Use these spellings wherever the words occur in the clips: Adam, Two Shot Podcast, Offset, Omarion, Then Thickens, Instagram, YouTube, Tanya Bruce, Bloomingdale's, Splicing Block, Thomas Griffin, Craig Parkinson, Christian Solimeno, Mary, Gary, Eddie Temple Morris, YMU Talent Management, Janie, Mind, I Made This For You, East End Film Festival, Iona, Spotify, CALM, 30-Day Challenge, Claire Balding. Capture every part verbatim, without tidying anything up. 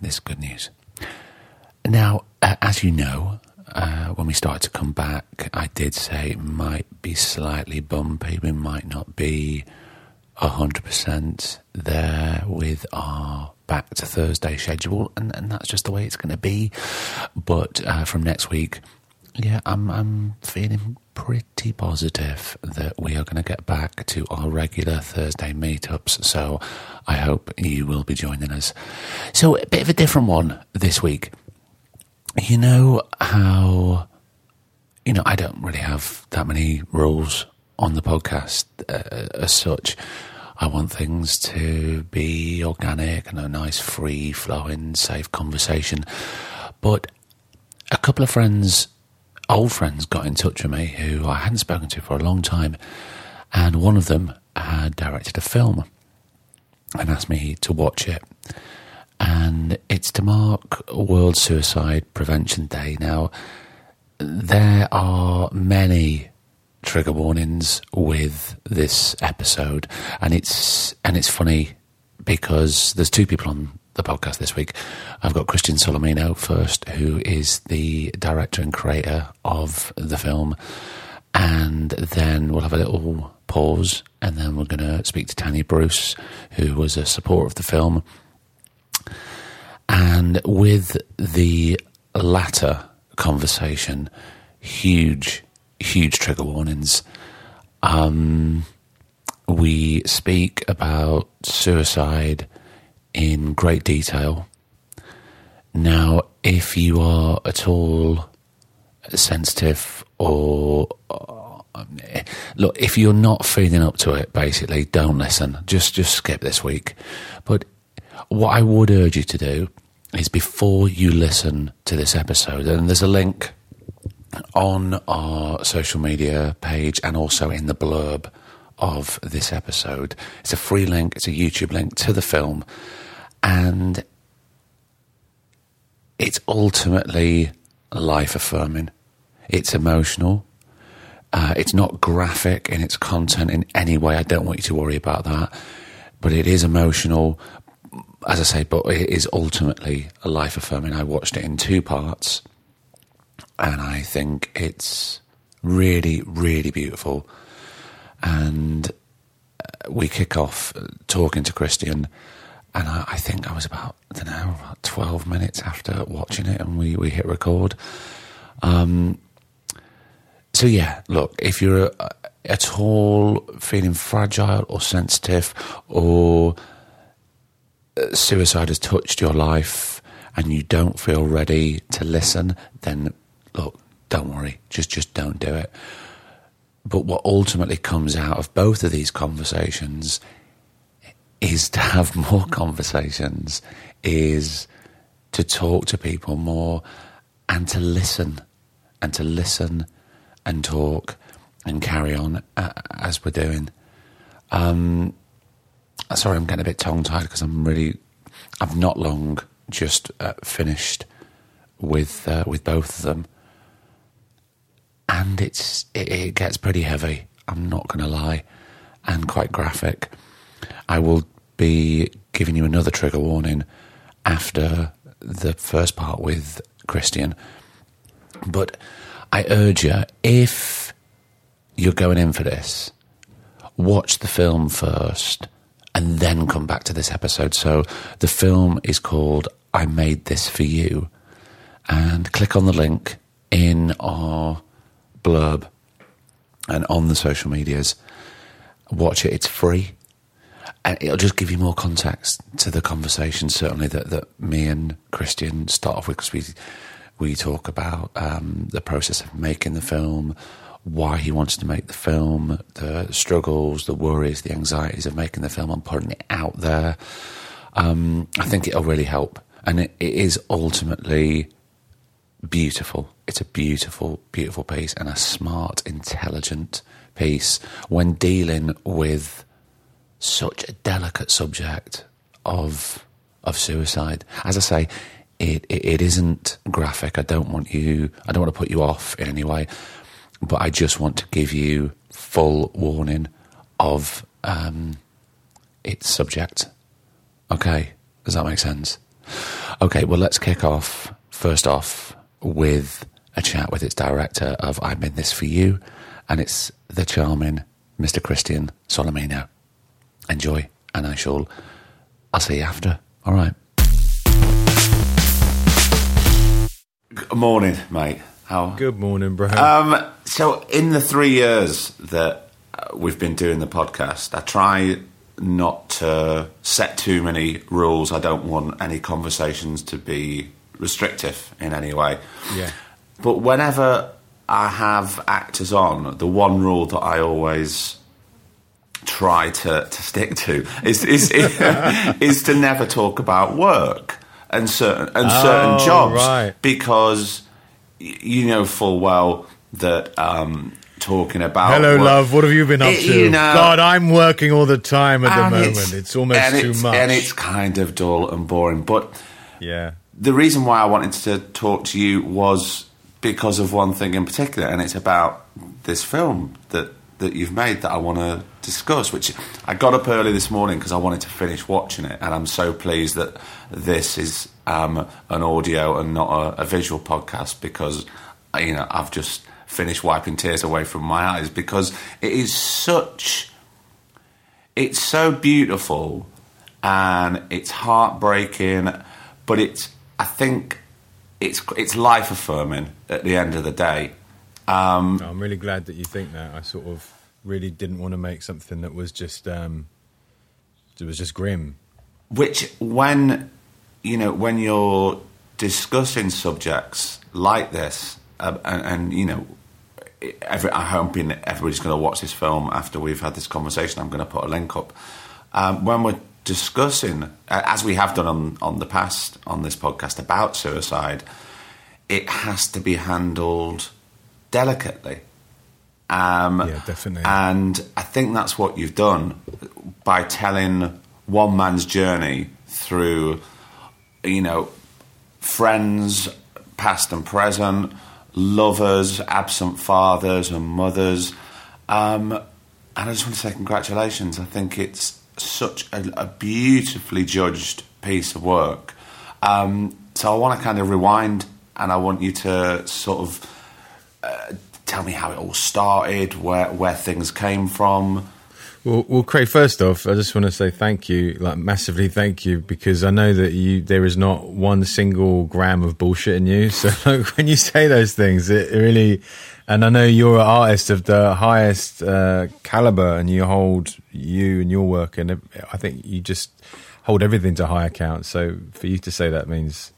This is good news. Now, uh, as you know, uh, when we started to come back, I did say it might be slightly bumpy. We might not be one hundred percent there with our back to Thursday schedule, and, and that's just the way it's going to be. But uh, from next week, yeah, I'm, I'm feeling pretty positive that we are going to get back to our regular Thursday meetups, so I hope you will be joining us. So a bit of a different one this week. You know how, you know, I don't really have that many rules on the podcast uh, as such. I want things to be organic and a nice, free-flowing, safe conversation. But a couple of friends... old friends got in touch with me who I hadn't spoken to for a long time, and one of them had directed a film and asked me to watch it, and it's to mark World Suicide Prevention Day. Now, there are many trigger warnings with this episode, and it's and it's funny because there's two people on the podcast this week. I've got Christian Solimeno first, who is the director and creator of the film, and then we'll have a little pause, and then we're going to speak to Tanya Bruce, who was a supporter of the film. And with the latter conversation, huge, huge trigger warnings. Um, we speak about suicide in great detail. Now, if you are at all sensitive or... look, if you're not feeling up to it, basically, don't listen. Just just skip this week. But what I would urge you to do is, before you listen to this episode, and there's a link on our social media page and also in the blurb of this episode. It's a free link, it's a YouTube link to the film, and it's ultimately life-affirming. It's emotional. Uh, it's not graphic in its content in any way. I don't want you to worry about that. But it is emotional, as I say, but it is ultimately life-affirming. I watched it in two parts, and I think it's really, really beautiful. And we kick off talking to Christian, and I, I think I was about, I don't know, about twelve minutes after watching it, and we, we hit record. Um, so yeah, look, if you're uh, at all feeling fragile or sensitive, or suicide has touched your life and you don't feel ready to listen, then look, don't worry, just just don't do it. But what ultimately comes out of both of these conversations is to have more conversations, is to talk to people more, and to listen, and to listen and talk and carry on as we're doing. Um, sorry, I'm getting a bit tongue-tied because I'm really, I've not long just uh, finished with uh, with both of them. And it's it, it gets pretty heavy, I'm not going to lie, and quite graphic. I will be giving you another trigger warning after the first part with Christian. But I urge you, if you're going in for this, watch the film first and then come back to this episode. So the film is called I Made This For You, and click on the link in our blurb and on the social medias. Watch it, it's free, and it'll just give you more context to the conversation, certainly that, that me and Christian start off with, because we, we talk about um, the process of making the film, why he wanted to make the film, the struggles, the worries, the anxieties of making the film and putting it out there. um, I think it'll really help. And it, it is ultimately beautiful. It's a beautiful, beautiful piece, and a smart, intelligent piece when dealing with such a delicate subject of of suicide. As I say, it, it it isn't graphic. I don't want you. I don't want to put you off in any way, but I just want to give you full warning of um, its subject. Okay, does that make sense? Okay, well, let's kick off first off with a chat with its director of I Made This For You, and it's the charming Mister Christian Solimeno. Enjoy, and I shall. I'll see you after. All right. Good morning, mate. How? Good morning, bro. Um, so, in the three years that we've been doing the podcast, I try not to set too many rules. I don't want any conversations to be restrictive in any way. Yeah. But whenever I have actors on, the one rule that I always try to, to stick to is is, is to never talk about work and certain and oh, certain jobs, right. Because you know full well that um, talking about hello work, love, what have you been up it, to? You know, God, I'm working all the time at the moment. It's, it's almost too it's, much, and it's kind of dull and boring. But yeah, the reason why I wanted to talk to you was because of one thing in particular, and it's about this film that, that you've made that I want to discuss, which I got up early this morning because I wanted to finish watching it, and I'm so pleased that this is um, an audio and not a, a visual podcast, because you know I've just finished wiping tears away from my eyes, because it is such... It's so beautiful, and it's heartbreaking, but it's, I think... It's it's life affirming at the end of the day. Um, I'm really glad that you think that. I sort of really didn't want to make something that was just um, it was just grim. Which, when you know, when you're discussing subjects like this, uh, and, and you know, every, I'm hoping everybody's going to watch this film after we've had this conversation. I'm going to put a link up um, when we're discussing, as we have done on, on the past on this podcast, about suicide, it has to be handled delicately. Um, yeah, definitely. And I think that's what you've done by telling one man's journey through, you know, friends, past and present, lovers, absent fathers and mothers. Um, and I just want to say congratulations. I think it's such a, a beautifully judged piece of work. Um, so I want to kind of rewind, and I want you to sort of uh, tell me how it all started, where where things came from. Well, well, Craig, first off, I just want to say thank you, like massively thank you, because I know that you there is not one single gram of bullshit in you. So like, when you say those things, it really... And I know you're an artist of the highest uh, caliber, and you hold you and your work, and I think you just hold everything to high account. So for you to say that means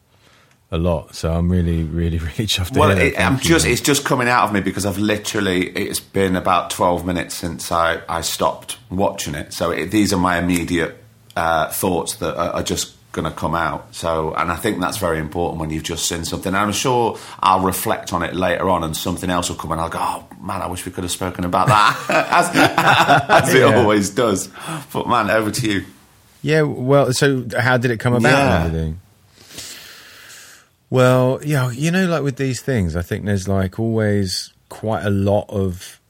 a lot. So I'm really, really, really chuffed to well, hear it, that. I'm just, it's just coming out of me, because I've literally... It's been about twelve minutes since I, I stopped watching it. So it, these are my immediate uh, thoughts that are, are just going to come out. So, and I think that's very important when you've just seen something. And I'm sure I'll reflect on it later on, and something else will come, and I'll go, oh man, I wish we could have spoken about that, as, as it yeah. always does. But man, over to you. Yeah, well, so how did it come about yeah. and everything? Well, yeah, you know, like with these things, I think there's like always quite a lot of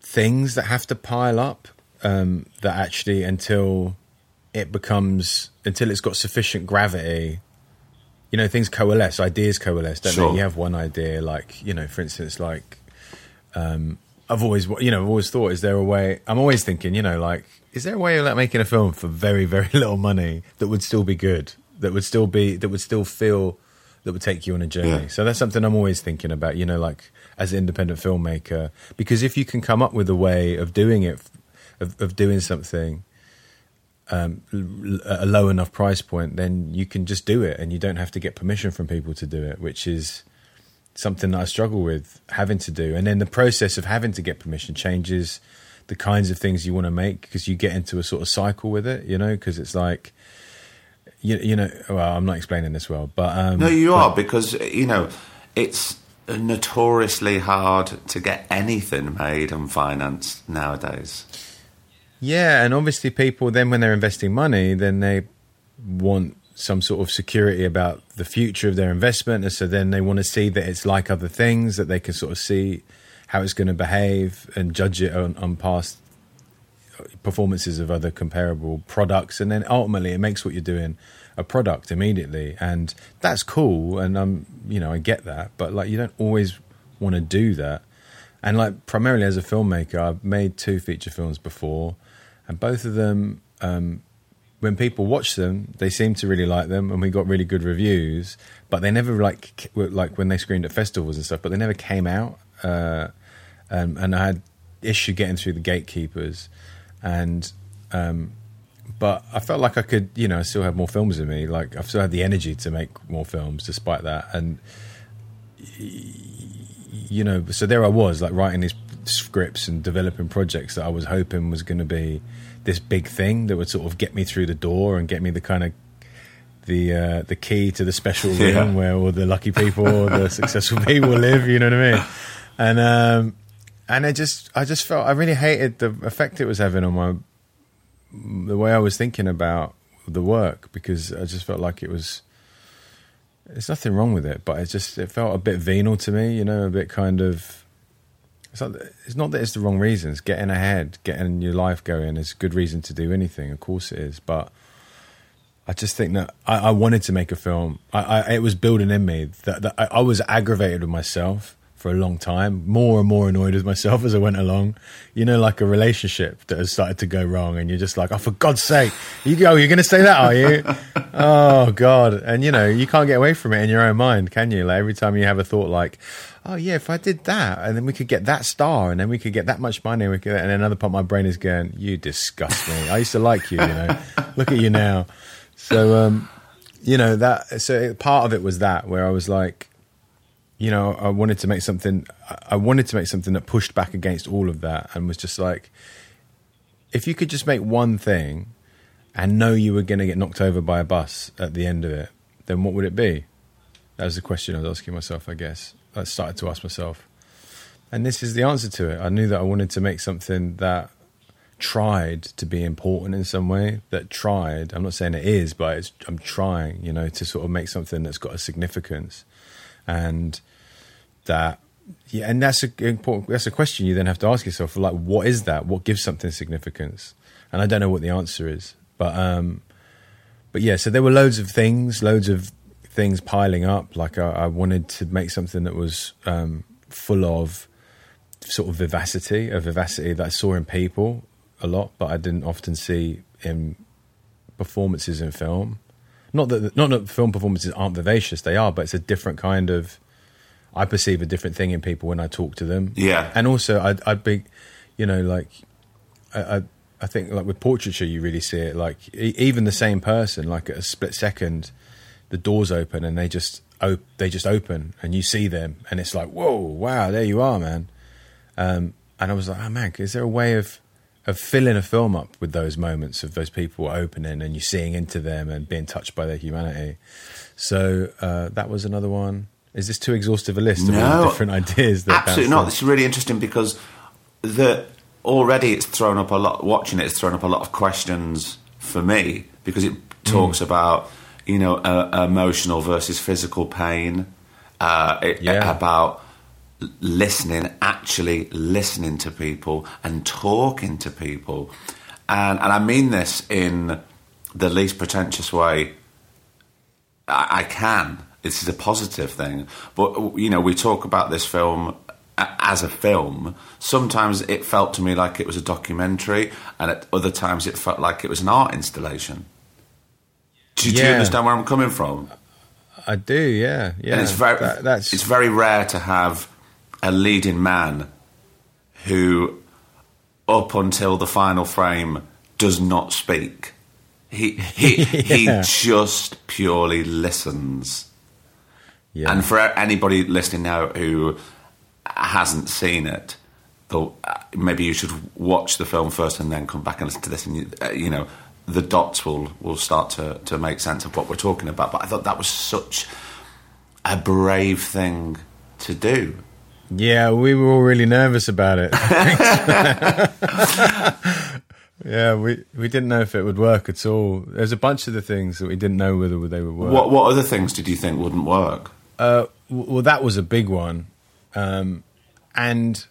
things that have to pile up um, that actually until it becomes... until it's got sufficient gravity, you know, things coalesce, ideas coalesce, don't sure. they? You have one idea, like, you know, for instance, like, um, I've always, you know, I've always thought, is there a way, I'm always thinking, you know, like, is there a way of like making a film for very, very little money that would still be good, that would still be, that would still feel, that would take you on a journey? Yeah. So that's something I'm always thinking about, you know, like, as an independent filmmaker, because if you can come up with a way of doing it, of, of doing something, Um, a low enough price point, then you can just do it, and you don't have to get permission from people to do it, which is something that I struggle with having to do. And then the process of having to get permission changes the kinds of things you want to make, because you get into a sort of cycle with it, you know, because it's like, you, you know, well, I'm not explaining this well, but um, no, you are, because you know it's notoriously hard to get anything made and financed nowadays. Yeah, and obviously people then, when they're investing money, then they want some sort of security about the future of their investment, and so then they want to see that it's like other things, that they can sort of see how it's going to behave and judge it on, on past performances of other comparable products, and then ultimately it makes what you're doing a product immediately, and that's cool, and I'm you know I get that, but like you don't always want to do that. And like primarily as a filmmaker, I've made two feature films before, and both of them, um when people watch them, they seem to really like them, and we got really good reviews, but they never like like when they screened at festivals and stuff, but they never came out, uh and, and I had issue getting through the gatekeepers. And um but I felt like I could, you know, I still have more films in me, like I've still had the energy to make more films despite that. And you know, so there I was, like writing these scripts and developing projects that I was hoping was going to be this big thing that would sort of get me through the door and get me the kind of the uh the key to the special room, yeah, where all the lucky people or the successful people live, you know what I mean? And um And I just, I just felt I really hated the effect it was having on my, the way I was thinking about the work, because I just felt like it was, there's nothing wrong with it, but it just, it felt a bit venal to me, you know, a bit kind of, it's not, it's not that it's the wrong reasons. Getting ahead, getting your life going is a good reason to do anything. Of course it is. But I just think that I, I wanted to make a film. I, I, it was building in me that, that I, I was aggravated with myself for a long time, more and more annoyed with myself as I went along, you know, like a relationship that has started to go wrong, and you're just like, oh, for God's sake, you go, you're going to say that, are you? Oh God. And you know, you can't get away from it in your own mind, can you? Like every time you have a thought like, oh yeah, if I did that, and then we could get that star, and then we could get that much money, and we could, and another part of my brain is going, you disgust me. I used to like you, you know, look at you now. So, um, you know, that, so it, part of it was that, where I was like, you know, I wanted to make something, I wanted to make something that pushed back against all of that, and was just like, if you could just make one thing and know you were going to get knocked over by a bus at the end of it, then what would it be? That was the question I was asking myself, I guess. I started to ask myself. And this is the answer to it. I knew that I wanted to make something that tried to be important in some way, that tried, I'm not saying it is, but it's, I'm trying, you know, to sort of make something that's got a significance. And that, yeah, and that's a important, that's a question you then have to ask yourself, like, what is that? What gives something significance? And I don't know what the answer is, but, um, but yeah, so there were loads of things, loads of things piling up. Like I, I wanted to make something that was, um, full of sort of vivacity, a vivacity that I saw in people a lot, but I didn't often see in performances in film. Not that, not that film performances aren't vivacious, they are, but it's a different kind of, I perceive a different thing in people when I talk to them. Yeah. And also I'd, I'd be, you know, like, I, I I think like with portraiture, you really see it, like e- even the same person, like at a split second, the doors open and they just, op- they just open and you see them and it's like, whoa, wow, there you are, man. Um, and I was like, oh man, is there a way of, of filling a film up with those moments of those people opening and you seeing into them and being touched by their humanity? So uh, that was another one. Is this too exhaustive a list of no, all the different ideas? That absolutely not. From? It's really interesting because the already it's thrown up a lot, watching it, it's thrown up a lot of questions for me because it talks mm. about, you know, uh, emotional versus physical pain, uh, it, yeah. about... listening, actually listening to people and talking to people. And and I mean this in the least pretentious way I, I can. This is a positive thing. But, you know, we talk about this film as a film. Sometimes it felt to me like it was a documentary, and at other times it felt like it was an art installation. Do, yeah. do you understand where I'm coming from? I do, yeah. yeah. And it's very, that, that's... it's very rare to have a leading man who, up until the final frame, does not speak. He he yeah. he just purely listens. Yeah. And for anybody listening now who hasn't seen it, maybe you should watch the film first and then come back and listen to this. And you, you know, the dots will will start to to make sense of what we're talking about. But I thought that was such a brave thing to do. Yeah, we were all really nervous about it. Yeah, we we didn't know if it would work at all. There's a bunch of the things that we didn't know whether they would work. What what other things did you think wouldn't work? Uh, well, that was a big one. Um, and,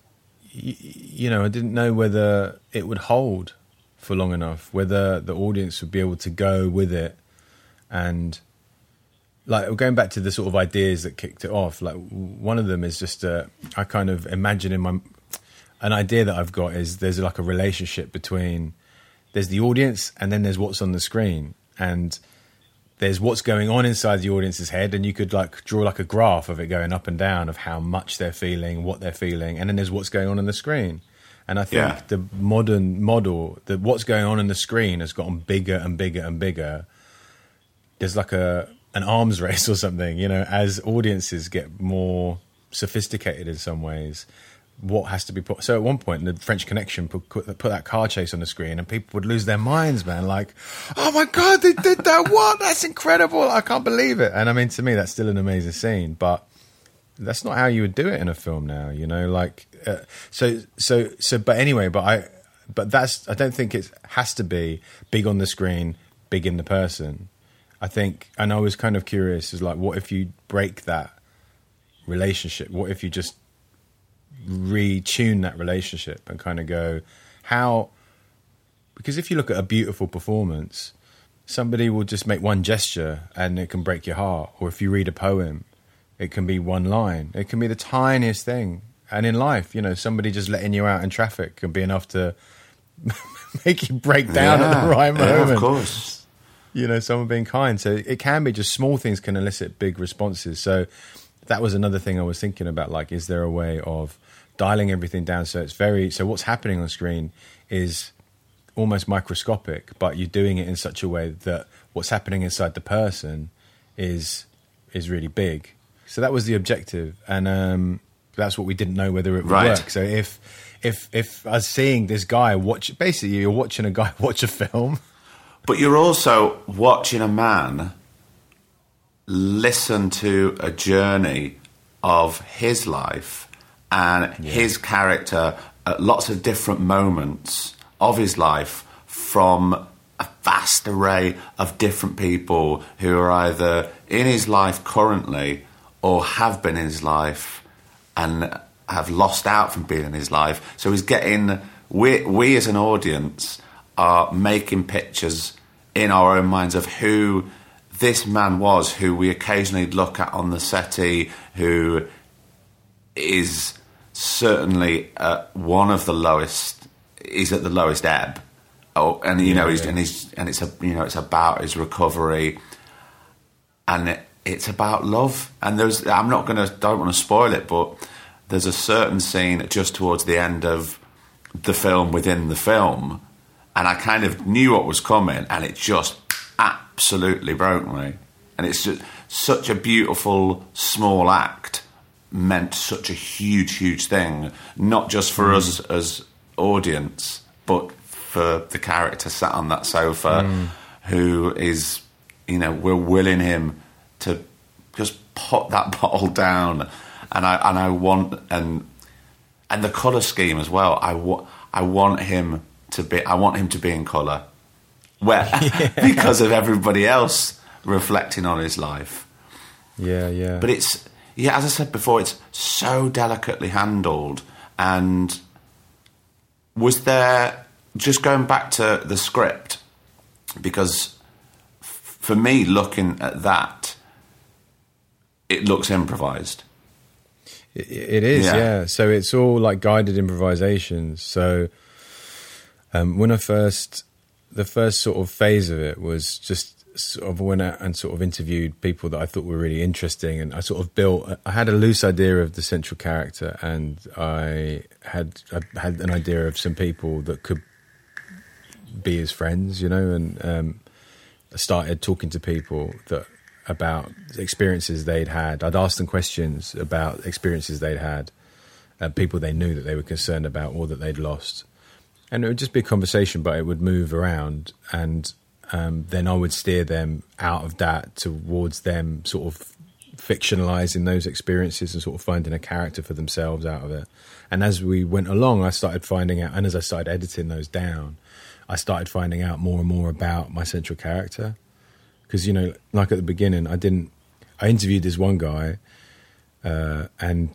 y- you know, I didn't know whether it would hold for long enough, whether the audience would be able to go with it. And, like, going back to the sort of ideas that kicked it off, like, one of them is just, uh, I kind of imagine in my... An idea that I've got is there's like a relationship between there's the audience and then there's what's on the screen, and there's what's going on inside the audience's head, and you could like draw like a graph of it going up and down of how much they're feeling, what they're feeling, and then there's what's going on in the screen. And I think yeah. the modern model, that what's going on in the screen has gotten bigger and bigger and bigger. There's like a an arms race or something, you know, as audiences get more sophisticated in some ways. What has to be put? So at one point, the French Connection put, put that car chase on the screen, and people would lose their minds, man. Like, oh my god, they did that! What? That's incredible! I can't believe it. And I mean, to me, that's still an amazing scene, but that's not how you would do it in a film now, you know. Like, uh, so, so, so. But anyway, but I, but that's. I don't think it has to be big on the screen, big in the person. I think, and I was kind of curious, is like, what if you break that relationship? What if you just retune that relationship and kind of go, how? Because if you look at a beautiful performance, somebody will just make one gesture and it can break your heart. Or if you read a poem, it can be one line, it can be the tiniest thing. And in life, you know, somebody just letting you out in traffic can be enough to make you break down yeah, at the right moment. Yeah, of course. You know, someone being kind. So it can be just small things can elicit big responses. So that was another thing I was thinking about, like, is there a way of dialing everything down so it's very so what's happening on screen is almost microscopic, but you're doing it in such a way that what's happening inside the person is is really big. So that was the objective, and um, that's what we didn't know whether it would right. work. So if if if I was seeing this guy watch, basically you're watching a guy watch a film, but you're also watching a man listen to a journey of his life and yeah. his character at lots of different moments of his life from a vast array of different people who are either in his life currently or have been in his life and have lost out from being in his life. So he's getting... We, we as an audience are making pictures in our own minds of who this man was, who we occasionally look at on the settee, who... is certainly uh, one of the lowest. He's at the lowest ebb, oh, and you yeah, know, he's, yeah. and he's, and it's a, you know, it's about his recovery, and it, it's about love. And there's, I'm not gonna, don't want to spoil it, but there's a certain scene just towards the end of the film within the film, and I kind of knew what was coming, and it just absolutely broke me. And it's just such a beautiful small act. Meant such a huge, huge thing, not just for mm. us as audience, but for the character sat on that sofa mm. who is, you know, we're willing him to just put that bottle down. And I and I want, and and the colour scheme as well. I, wa- I want him to be, I want him to be in colour, well, yeah. because of everybody else reflecting on his life. Yeah, yeah. But it's... Yeah, as I said before, it's so delicately handled. And was there, just going back to the script, because f- for me, looking at that, it looks improvised. It, it is, yeah. yeah. So it's all like guided improvisations. So um, when I first, the first sort of phase of it was just, sort of went out and sort of interviewed people that I thought were really interesting, and I sort of built, I had a loose idea of the central character, and I had I had an idea of some people that could be his friends, you know, and um, I started talking to people that about experiences they'd had. I'd asked them questions about experiences they'd had, uh, people they knew that they were concerned about or that they'd lost, and it would just be a conversation, but it would move around. And um, then I would steer them out of that towards them sort of fictionalizing those experiences and sort of finding a character for themselves out of it. And as we went along, I started finding out, and as I started editing those down, I started finding out more and more about my central character. Because, you know, like at the beginning, I didn't, I interviewed this one guy, uh, and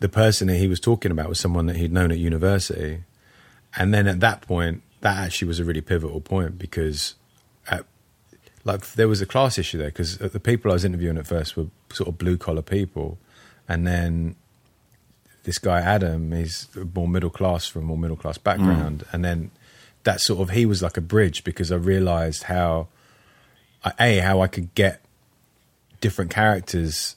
the person that he was talking about was someone that he'd known at university. And then at that point, that actually was a really pivotal point, because at, like there was a class issue there, because the people I was interviewing at first were sort of blue collar people. And then this guy, Adam, he's more middle class from a more middle class background. Mm. And then that sort of, he was like a bridge, because I realized how, A, how I could get different characters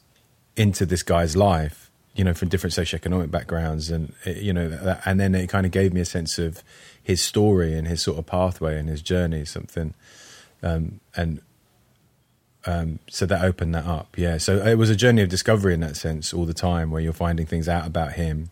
into this guy's life, you know, from different socioeconomic backgrounds, and you know, that, and then it kind of gave me a sense of his story and his sort of pathway and his journey, something, um, and um, so that opened that up, yeah. So it was a journey of discovery in that sense all the time, where you're finding things out about him,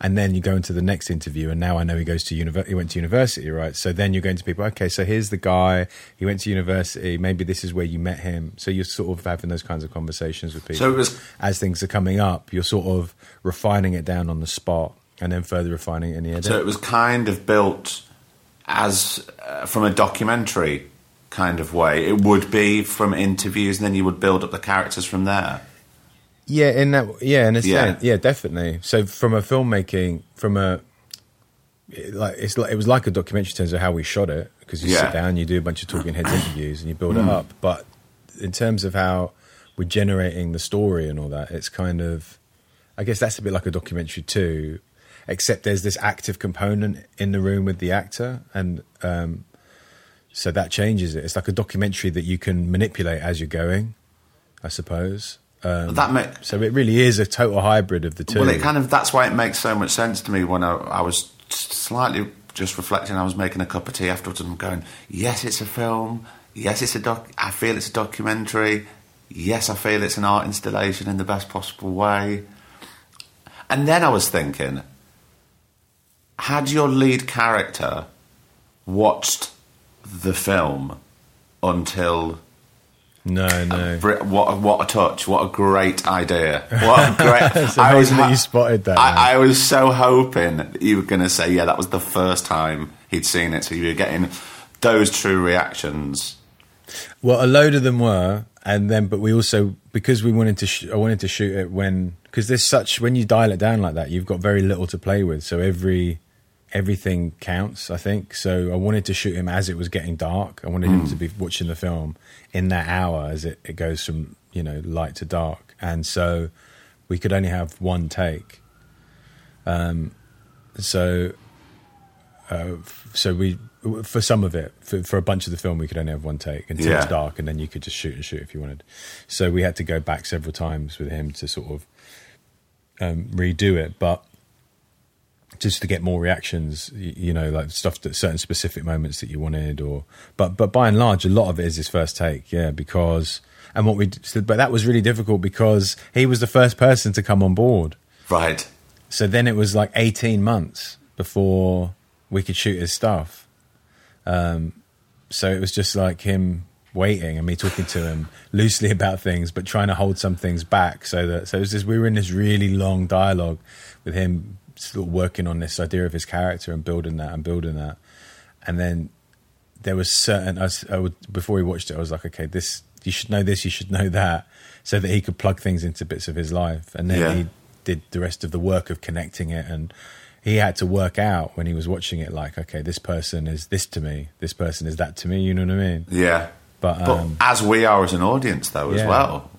and then you go into the next interview, and now I know he goes to university. He went to university, right? So then you're going to people, okay, so here's the guy. He went to university. Maybe this is where you met him. So you're sort of having those kinds of conversations with people. So it was- as things are coming up, you're sort of refining it down on the spot, and then further refining it in the edit. So it was kind of built as uh, from a documentary kind of way. It would be from interviews, and then you would build up the characters from there. Yeah, in that, yeah, in a sense, yeah. yeah, definitely. So from a filmmaking, from a like, it's like it was like a documentary in terms of how we shot it, because you yeah. sit down, you do a bunch of talking heads interviews, and you build it up. But in terms of how we're generating the story and all that, it's kind of, I guess that's a bit like a documentary too, except there's this active component in the room with the actor, and um, so that changes it. It's like a documentary that you can manipulate as you're going, I suppose. Um, that make, so it really is a total hybrid of the two. Well, it kind of that's why it makes so much sense to me when I, I was slightly just reflecting. I was making a cup of tea afterwards, and I'm going, "Yes, it's a film. Yes, it's a doc. I feel it's a documentary. Yes, I feel it's an art installation in the best possible way." And then I was thinking, had your lead character watched the film until? No, no. A, what, what a touch. What a great idea. What a great... It's amazing I was, that you spotted that. I, I was so hoping that you were going to say, yeah, that was the first time he'd seen it. So you were getting those true reactions. Well, a load of them were. And then, but we also, because we wanted to, sh- I wanted to shoot it when, because there's such, when you dial it down like that, you've got very little to play with. So every, everything counts, I think. So I wanted to shoot him as it was getting dark. I wanted mm. him to be watching the film in that hour as it, it goes from, you know, light to dark. And so we could only have one take. Um, so, uh, so we, for some of it, for, for a bunch of the film, we could only have one take until yeah. it's dark, and then you could just shoot and shoot if you wanted. So we had to go back several times with him to sort of um, redo it. But just to get more reactions, you know, like stuff that certain specific moments that you wanted, or but but by and large, a lot of it is his first take, yeah. Because and what we did, but that was really difficult because he was the first person to come on board, right? So then it was like eighteen months before we could shoot his stuff. Um, so it was just like him waiting and me talking to him loosely about things, but trying to hold some things back so that so it was just we were in this really long dialogue with him. Sort of working on this idea of his character and building that and building that, and then there was certain. I, I would before we watched it, I was like, okay, this you should know this, you should know that, so that he could plug things into bits of his life, and then yeah. he did the rest of the work of connecting it, and he had to work out when he was watching it, like, okay, this person is this to me, this person is that to me, you know what I mean? Yeah. But, but um, as we are as an audience, though, yeah. as well.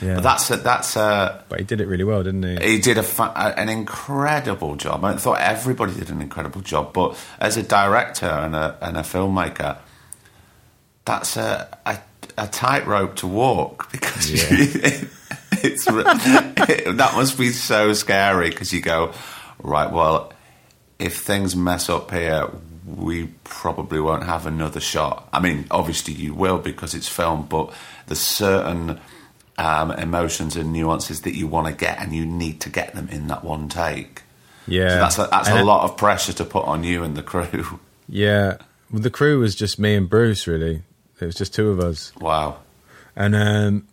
Yeah. But that's a, that's a, but he did it really well, didn't he? He did a fa- an incredible job. I thought everybody did an incredible job, but as a director and a and a filmmaker, that's a a, a tightrope to walk because yeah. you, it, it's it, that must be so scary because you go, right, well, if things mess up here, we probably won't have another shot. I mean, obviously you will because it's film, but there's certain Um, emotions and nuances that you want to get, and you need to get them in that one take. Yeah, so that's a, that's and a lot of pressure to put on you and the crew. Yeah, well, the crew was just me and Bruce, really. It was just two of us. Wow. And um,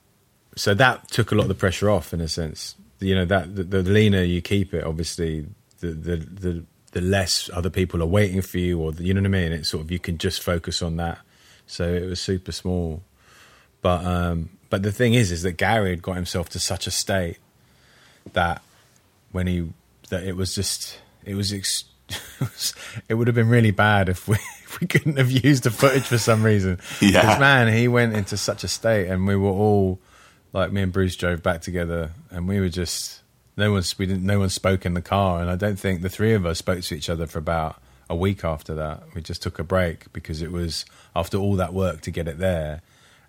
so that took a lot of the pressure off, in a sense. You know, that the, the leaner you keep it, obviously, the, the the the less other people are waiting for you, or the, you know what I mean. It's sort of, you can just focus on that. So it was super small, but um, but the thing is, is that Gary had got himself to such a state that when he that it was just it was. Ex- it would have been really bad if we if we couldn't have used the footage for some reason. Yeah. Because, man, he went into such a state, and we were all like, me and Bruce drove back together, and we were just no one we didn't no one spoke in the car, and I don't think the three of us spoke to each other for about a week after that. We just took a break because it was after all that work to get it there,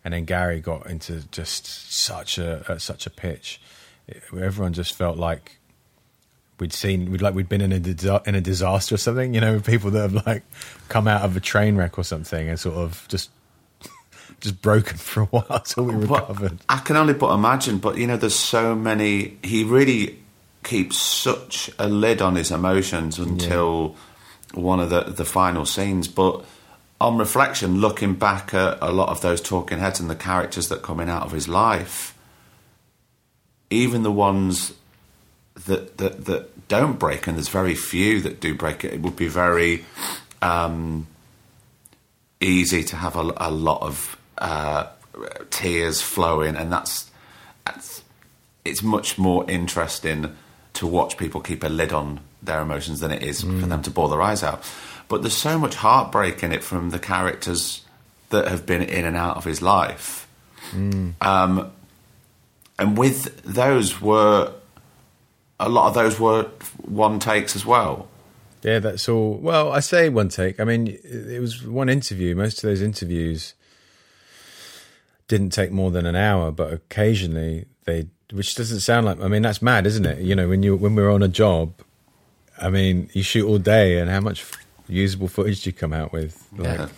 and then Gary got into just such a at such a pitch. It, everyone just felt like. We'd seen, we'd like, we'd been in a in a disaster or something, you know, people that have like come out of a train wreck or something, and sort of just, just broken for a while until we recovered. But I can only but imagine. But you know, there's so many. He really keeps such a lid on his emotions until yeah. one of the the final scenes. But on reflection, looking back at a lot of those talking heads and the characters that coming out of his life, even the ones. That, that that don't break, and there's very few that do break it. It would be very um, easy to have a, a lot of uh, tears flowing, and that's, that's it's much more interesting to watch people keep a lid on their emotions than it is mm. for them to bawl their eyes out. But there's so much heartbreak in it from the characters that have been in and out of his life, mm. um, and with those were. A lot of those were one takes as well. Yeah, that's all. Well, I say one take. I mean, it was one interview. Most of those interviews didn't take more than an hour, but occasionally they, which doesn't sound like, I mean, that's mad, isn't it? You know, when you when we're on a job, I mean, you shoot all day, and how much usable footage do you come out with? Like, yeah,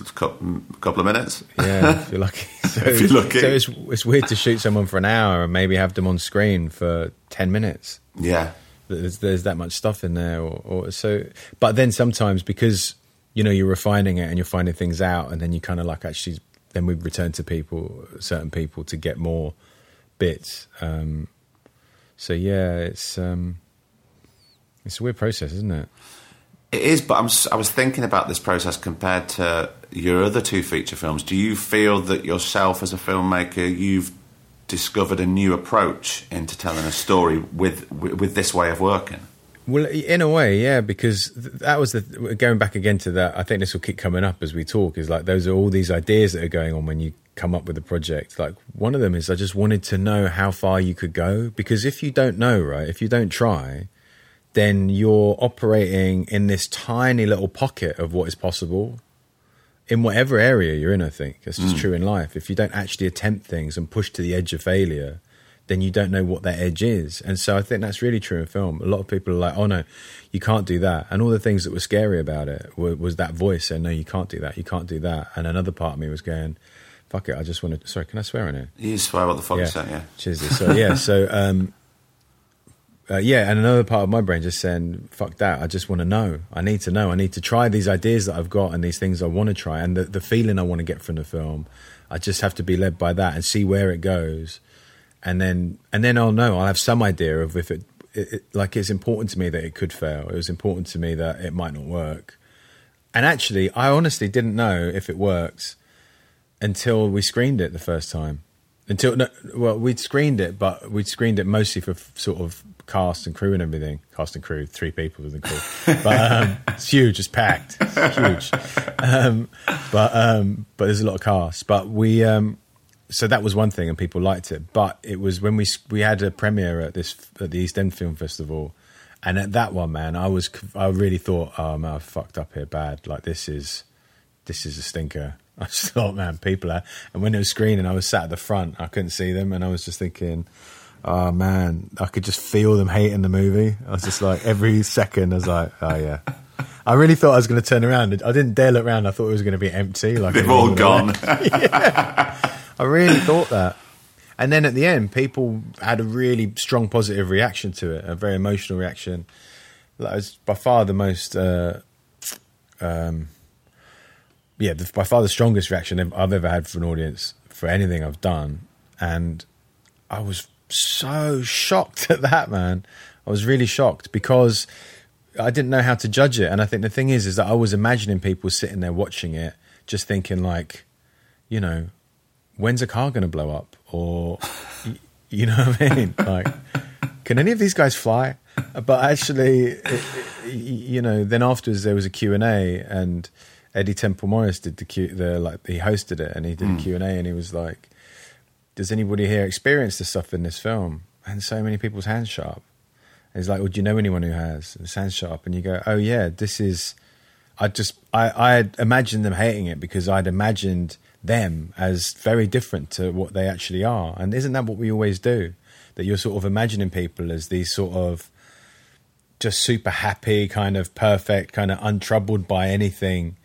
a couple of minutes. Yeah, if you're lucky. So, if you're lucky. So it's, it's weird to shoot someone for an hour and maybe have them on screen for ten minutes. Yeah, there's, there's that much stuff in there, or, or so. But then sometimes, because you know you're refining it and you're finding things out, and then you kind of like actually, then we return to people, certain people, to get more bits. Um, so yeah, it's um, it's a weird process, isn't it? It is. But I'm I was thinking about this process compared to your other two feature films. Do you feel that yourself as a filmmaker, you've discovered a new approach into telling a story with with this way of working? Well, in a way, yeah, because that was the going back again to that. I think this will keep coming up as we talk. Is like those are all these ideas that are going on when you come up with a project. Like one of them is I just wanted to know how far you could go, because if you don't know, right, if you don't try, then you're operating in this tiny little pocket of what is possible. In whatever area you're in, I think. It's just mm. true in life. If you don't actually attempt things and push to the edge of failure, then you don't know what that edge is. And so I think that's really true in film. A lot of people are like, oh, no, you can't do that. And all the things that were scary about it were, was that voice saying, no, you can't do that, you can't do that. And another part of me was going, fuck it, I just want to... Sorry, can I swear on it? You swear what the fuck yeah. you said, yeah. Jesus. So, yeah, so... Um, Uh, yeah, and another part of my brain just saying, fuck that, I just want to know. I need to know. I need to try these ideas that I've got and these things I want to try and the, the feeling I want to get from the film. I just have to be led by that and see where it goes. And then and then I'll know. I'll have some idea of if it, it, it... Like, it's important to me that it could fail. It was important to me that it might not work. And actually, I honestly didn't know if it worked until we screened it the first time. Until no, well, we'd screened it, but we'd screened it mostly for f- sort of cast and crew and everything. Cast and crew, three people was cool, but um, it's huge. It's packed. It's huge. Um, but um, but there's a lot of cast. But we um, so that was one thing, and people liked it. But it was when we we had a premiere at this at the East End Film Festival, and at that one, man, I was I really thought, oh man, I fucked up here bad. Like this is this is a stinker. I just thought, man, people are... And when it was screening, I was sat at the front. I couldn't see them, and I was just thinking, oh, man, I could just feel them hating the movie. I was just like, every second, I was like, oh, yeah. I really thought I was going to turn around. I didn't dare look around. I thought it was going to be empty. Like they've all gone. Yeah. I really thought that. And then at the end, people had a really strong positive reaction to it, a very emotional reaction. That was by far the most... Uh, um, yeah, the, by far the strongest reaction I've ever had for an audience for anything I've done. And I was so shocked at that, man. I was really shocked because I didn't know how to judge it. And I think the thing is, is that I was imagining people sitting there watching it, just thinking like, you know, when's a car going to blow up? Or, you know what I mean? Like, can any of these guys fly? But actually, it, it, you know, then afterwards there was a Q and A, and Eddie Temple Morris did the Q, the like he hosted it, and he did mm. a Q and A, and he was like, does anybody here experience the stuff in this film? And so many people's hands shut up. And he's like, well, do you know anyone who has? And his hands shut up, and you go, oh yeah, this is, I just, I, I had imagined them hating it because I'd imagined them as very different to what they actually are. And isn't that what we always do? That you're sort of imagining people as these sort of just super happy, kind of perfect, kind of untroubled by anything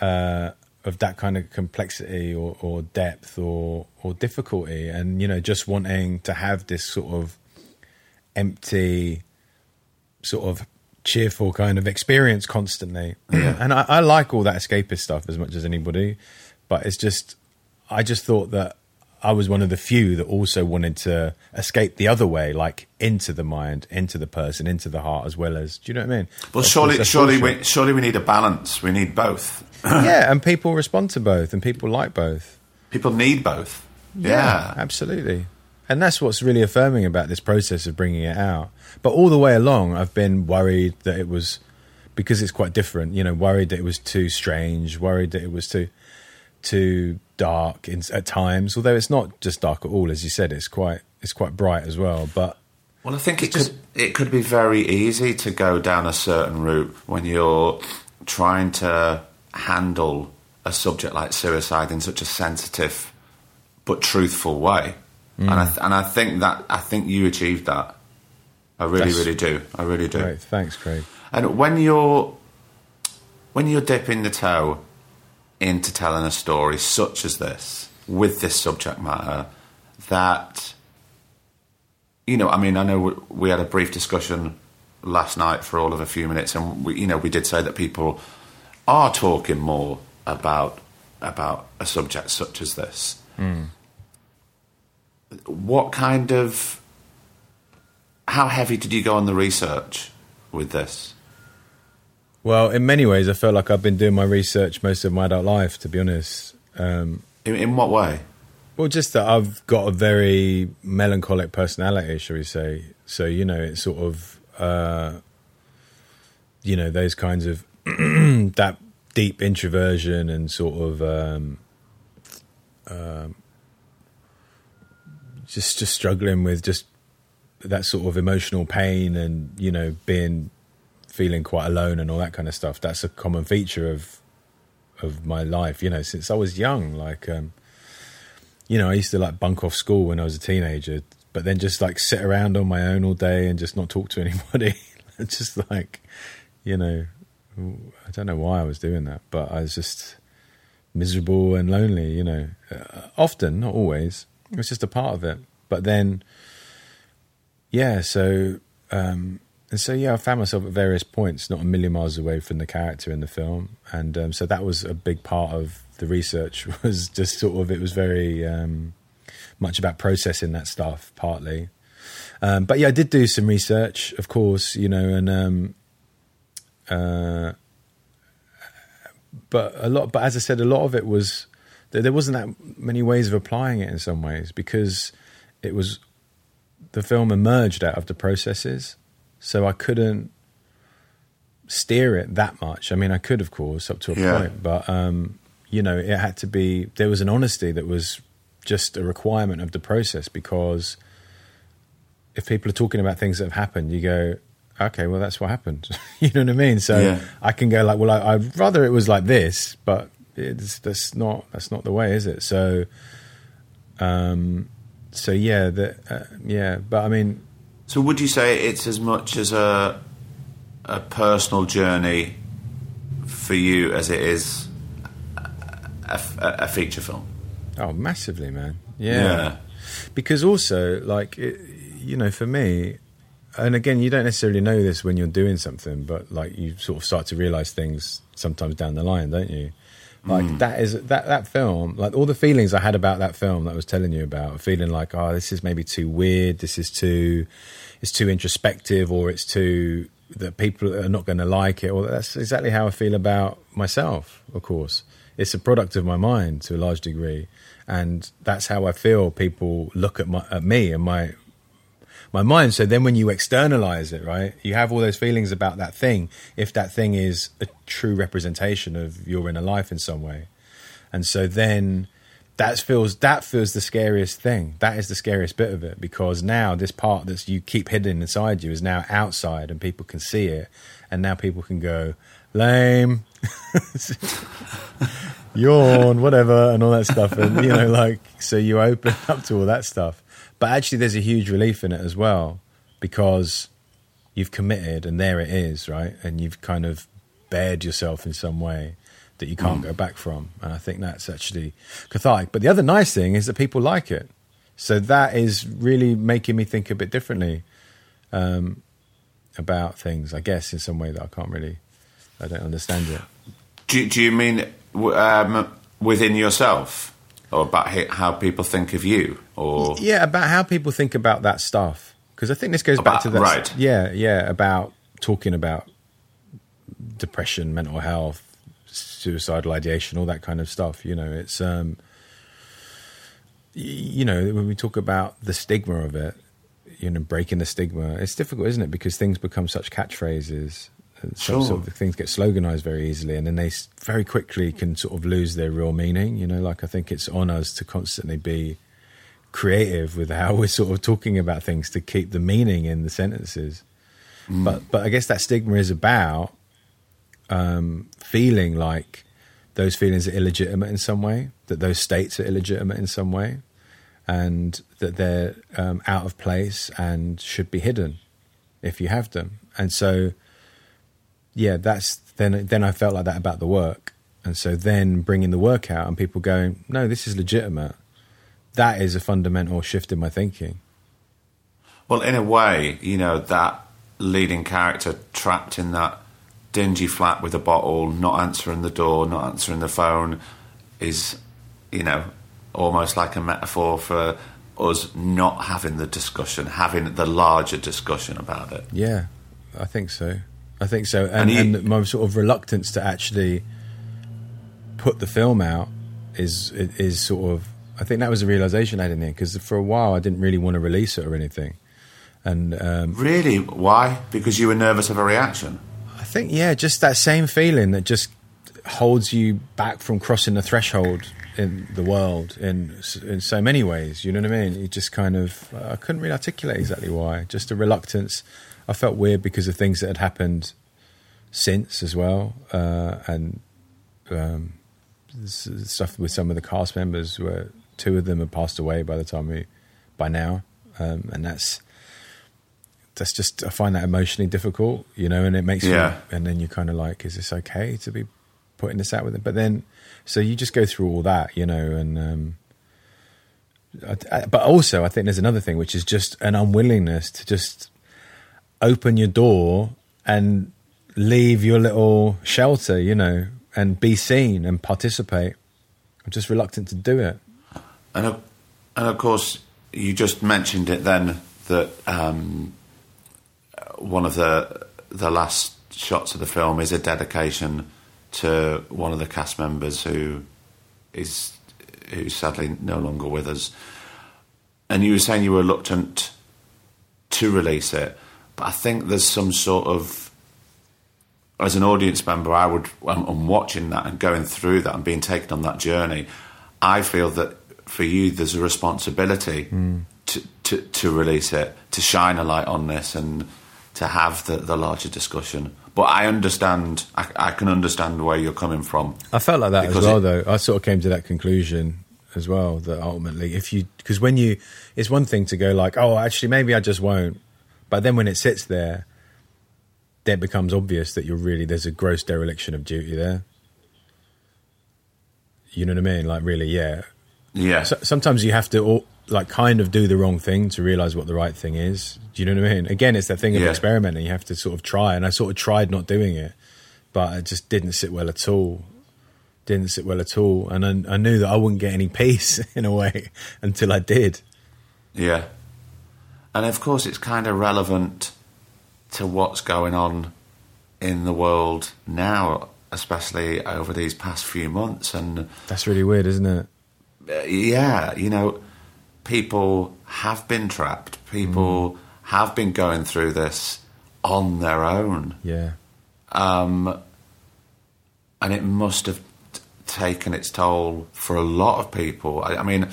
uh, of that kind of complexity or, or depth or, or difficulty. And, you know, just wanting to have this sort of empty, sort of cheerful kind of experience constantly. Yeah. And I, I like all that escapist stuff as much as anybody. But it's just, I just thought that I was one of the few that also wanted to escape the other way, like into the mind, into the person, into the heart, as well as, do you know what I mean? Well, surely, surely, we, surely we need a balance. We need both. Yeah, and people respond to both, and people like both. People need both. Yeah, yeah, absolutely. And that's what's really affirming about this process of bringing it out. But all the way along, I've been worried that it was, because it's quite different, you know, worried that it was too strange, worried that it was too... too dark in, at times, although it's not just dark at all, as you said, it's quite it's quite bright as well. But well, I think it just, could it could be very easy to go down a certain route when you're trying to handle a subject like suicide in such a sensitive but truthful way. Mm. And I th- and I think that I think you achieved that. I really, That's really do. I really do. Great. Thanks, Craig. And when you're when you're dipping the toe into telling a story such as this, with this subject matter, that, you know, I mean, I know we had a brief discussion last night for all of a few minutes, and we, you know, we did say that people are talking more about about a subject such as this. Mm. What kind of, how heavy did you go on the research with this? Well, in many ways, I felt like I've been doing my research most of my adult life, to be honest. Um, in, in what way? Well, just that I've got a very melancholic personality, shall we say. So, you know, it's sort of, uh, you know, those kinds of, that deep introversion and sort of um, um, just just struggling with just that sort of emotional pain and, you know, being... feeling quite alone and all that kind of stuff. That's a common feature of of my life, you know, since I was young. Like, um, you know, I used to like bunk off school when I was a teenager, but then just like sit around on my own all day and just not talk to anybody. Just like, you know, I don't know why I was doing that, but I was just miserable and lonely, you know, uh, often, not always. It was just a part of it. But then, yeah, so... um And so, yeah, I found myself at various points, not a million miles away from the character in the film. And um, so that was a big part of the research, was just sort of, it was very um, much about processing that stuff, partly. Um, but yeah, I did do some research, of course, you know, and, um, uh, but a lot, but as I said, a lot of it was, there wasn't that many ways of applying it in some ways, because it was, the film emerged out of the processes. So I couldn't steer it that much. I mean, I could, of course, up to a yeah. point, but, um, you know, it had to be... There was an honesty that was just a requirement of the process, because if people are talking about things that have happened, you go, okay, well, that's what happened. You know what I mean? So yeah. I can go like, well, I, I'd rather it was like this, but it's, that's not that's not the way, is it? So, um, so yeah, the, uh, yeah, but I mean... So would you say it's as much as a a personal journey for you as it is a, a feature film? Oh, massively, man. Yeah. yeah. Because also, like, it, you know, for me, and again, you don't necessarily know this when you're doing something, but, like, you sort of start to realise things sometimes down the line, don't you? Like mm. that is that that film, like all the feelings I had about that film that I was telling you about, feeling like, oh, this is maybe too weird, this is too, it's too introspective, or it's too, that people are not going to like it. Or that's exactly how I feel about myself. Of course, it's a product of my mind to a large degree, and that's how I feel. People look at my at me and my. my mind. So then when you externalize it, right, you have all those feelings about that thing, if that thing is a true representation of your inner life in some way. And so then that feels that feels the scariest thing. That is the scariest bit of it, because now this part that you keep hidden inside you is now outside and people can see it. And now people can go, lame, yawn, whatever, and all that stuff. And, you know, like, so you open up to all that stuff. But actually there's a huge relief in it as well, because you've committed and there it is, right? And you've kind of bared yourself in some way that you can't mm. go back from. And I think that's actually cathartic. But the other nice thing is that people like it. So that is really making me think a bit differently um, about things, I guess, in some way that I can't really, I don't understand yet. Do, do you mean um, within yourself? Or about how people think of you, or yeah, about how people think about that stuff. Because I think this goes about, back to that, right? Yeah, yeah, about talking about depression, mental health, suicidal ideation, all that kind of stuff. You know, it's um, you know, when we talk about the stigma of it, you know, breaking the stigma, it's difficult, isn't it? Because things become such catchphrases. Some sure. sort of things get sloganized very easily, and then they very quickly can sort of lose their real meaning. You know, like I think it's on us to constantly be creative with how we're sort of talking about things to keep the meaning in the sentences. Mm. But but I guess that stigma is about um, feeling like those feelings are illegitimate in some way, that those states are illegitimate in some way, and that they're um, out of place and should be hidden if you have them. And so... yeah, that's then. Then I felt like that about the work, and so then bringing the work out and people going, "No, this is legitimate." That is a fundamental shift in my thinking. Well, in a way, you know, that leading character trapped in that dingy flat with a bottle, not answering the door, not answering the phone, is, you know, almost like a metaphor for us not having the discussion, having the larger discussion about it. Yeah, I think so. I think so, and, and, he, and my sort of reluctance to actually put the film out is is sort of. I think that was a realization I had in there, because for a while I didn't really want to release it or anything. And um, really, why? Because you were nervous of a reaction. I think, yeah, just that same feeling that just holds you back from crossing the threshold in the world in in so many ways. You know what I mean? You just kind of. I couldn't really articulate exactly why. Just a reluctance. I felt weird because of things that had happened since as well, uh, and um, stuff with some of the cast members. Where two of them had passed away by the time we, by now, um, and that's that's just I find that emotionally difficult, you know. And it makes yeah. you, and then you're kind of like, is this okay to be putting this out with them? But then, so you just go through all that, you know, and. Um, I, I, but also, I think there's another thing, which is just an unwillingness to just. Open your door and leave your little shelter, you know, and be seen and participate. I'm just reluctant to do it. And of, and of course, you just mentioned it then that um, one of the the last shots of the film is a dedication to one of the cast members who is who's sadly no longer with us. And you were saying you were reluctant to release it. I think there's some sort of, as an audience member, I would, I'm, I'm watching that and going through that and being taken on that journey. I feel that for you, there's a responsibility mm. to, to to release it, to shine a light on this, and to have the, the larger discussion. But I understand, I, I can understand where you're coming from. I felt like that as well, it, though. I sort of came to that conclusion as well, that ultimately, if you, because when you, it's one thing to go like, oh, actually, maybe I just won't. But then when it sits there, then it becomes obvious that you're really, there's a gross dereliction of duty there. You know what I mean? Like, really, yeah. Yeah. So, sometimes you have to, like, kind of do the wrong thing to realise what the right thing is. Do you know what I mean? Again, it's that thing of yeah. experimenting. You have to sort of try. And I sort of tried not doing it, but it just didn't sit well at all. didn't sit well at all. And I, I knew that I wouldn't get any peace in a way until I did. Yeah. And of course, it's kind of relevant to what's going on in the world now, especially over these past few months. And that's really weird, isn't it? Uh, yeah, you know, people have been trapped. People mm. have been going through this on their own. Yeah. Um, and it must have t- taken its toll for a lot of people. I, I mean,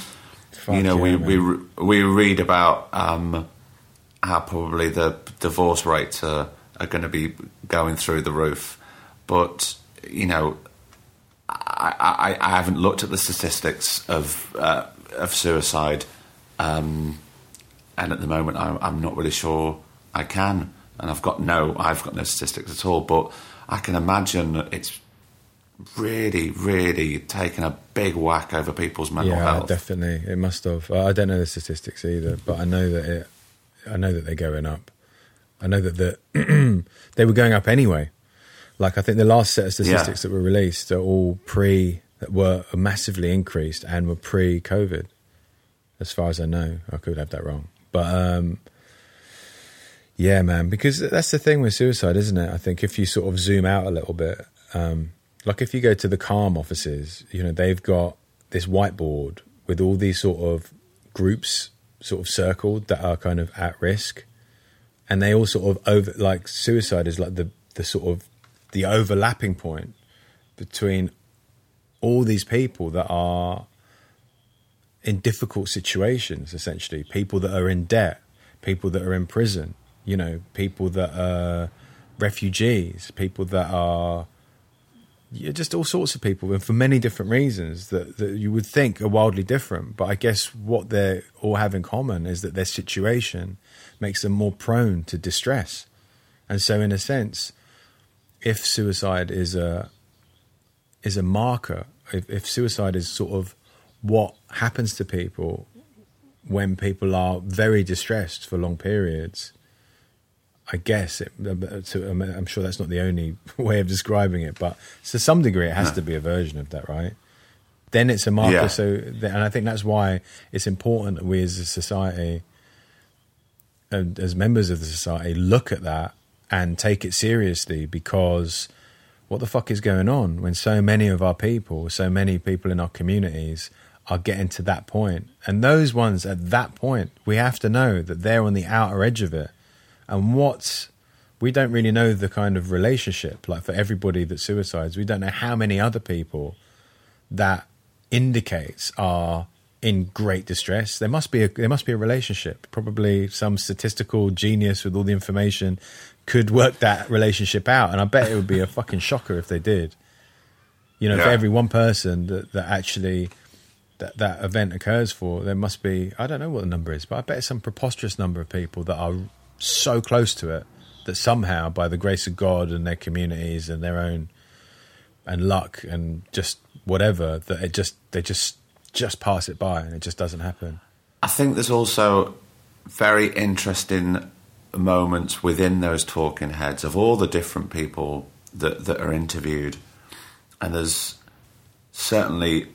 Fuck you know, yeah, we, we, re- we read about um, how probably the divorce rates are, are going to be going through the roof. But, you know, I, I, I haven't looked at the statistics of uh, of suicide, um, and at the moment I'm, I'm not really sure I can, and I've got no I've got no statistics at all. But I can imagine it's really, really taken a big whack over people's mental yeah, health. Yeah, definitely, it must have. I don't know the statistics either, but I know that it. I know that they're going up. I know that the they were going up anyway. Like, I think the last set of statistics yeah. that were released are all pre, that were massively increased and were pre-COVID, as far as I know. I could have that wrong. But, um, yeah, man, because that's the thing with suicide, isn't it? I think if you sort of zoom out a little bit, um, like if you go to the CALM offices, you know, they've got this whiteboard with all these sort of groups sort of circled that are kind of at risk. And they all sort of over, like, suicide is like the, the sort of, the overlapping point between all these people that are in difficult situations, essentially people that are in debt, people that are in prison, you know, people that are refugees, people that are yeah, just all sorts of people, and for many different reasons that, that you would think are wildly different. But I guess what they all have in common is that their situation makes them more prone to distress. And so in a sense, if suicide is a is a marker, if, if suicide is sort of what happens to people when people are very distressed for long periods, I guess, it, I'm sure that's not the only way of describing it, but to some degree it has no. to be a version of that, right? Then it's a marker. Yeah. So, and I think that's why it's important that we as a society, as members of the society, look at that and take it seriously, because what the fuck is going on when so many of our people, so many people in our communities are getting to that point? And those ones at that point, we have to know that they're on the outer edge of it. And what's, we don't really know the kind of relationship, like for everybody that suicides, we don't know how many other people that indicates are in great distress. There must be a, there must be a relationship. Probably some statistical genius with all the information could work that relationship out, and I bet it would be a fucking shocker if they did. You know, yeah. for every one person that, that actually that, that event occurs for, there must be, I don't know what the number is, but I bet it's some preposterous number of people that are so close to it that somehow, by the grace of God and their communities and their own and luck and just whatever, that it just they just just pass it by and it just doesn't happen. I think there's also very interesting moments within those talking heads of all the different people that, that are interviewed, and there's certainly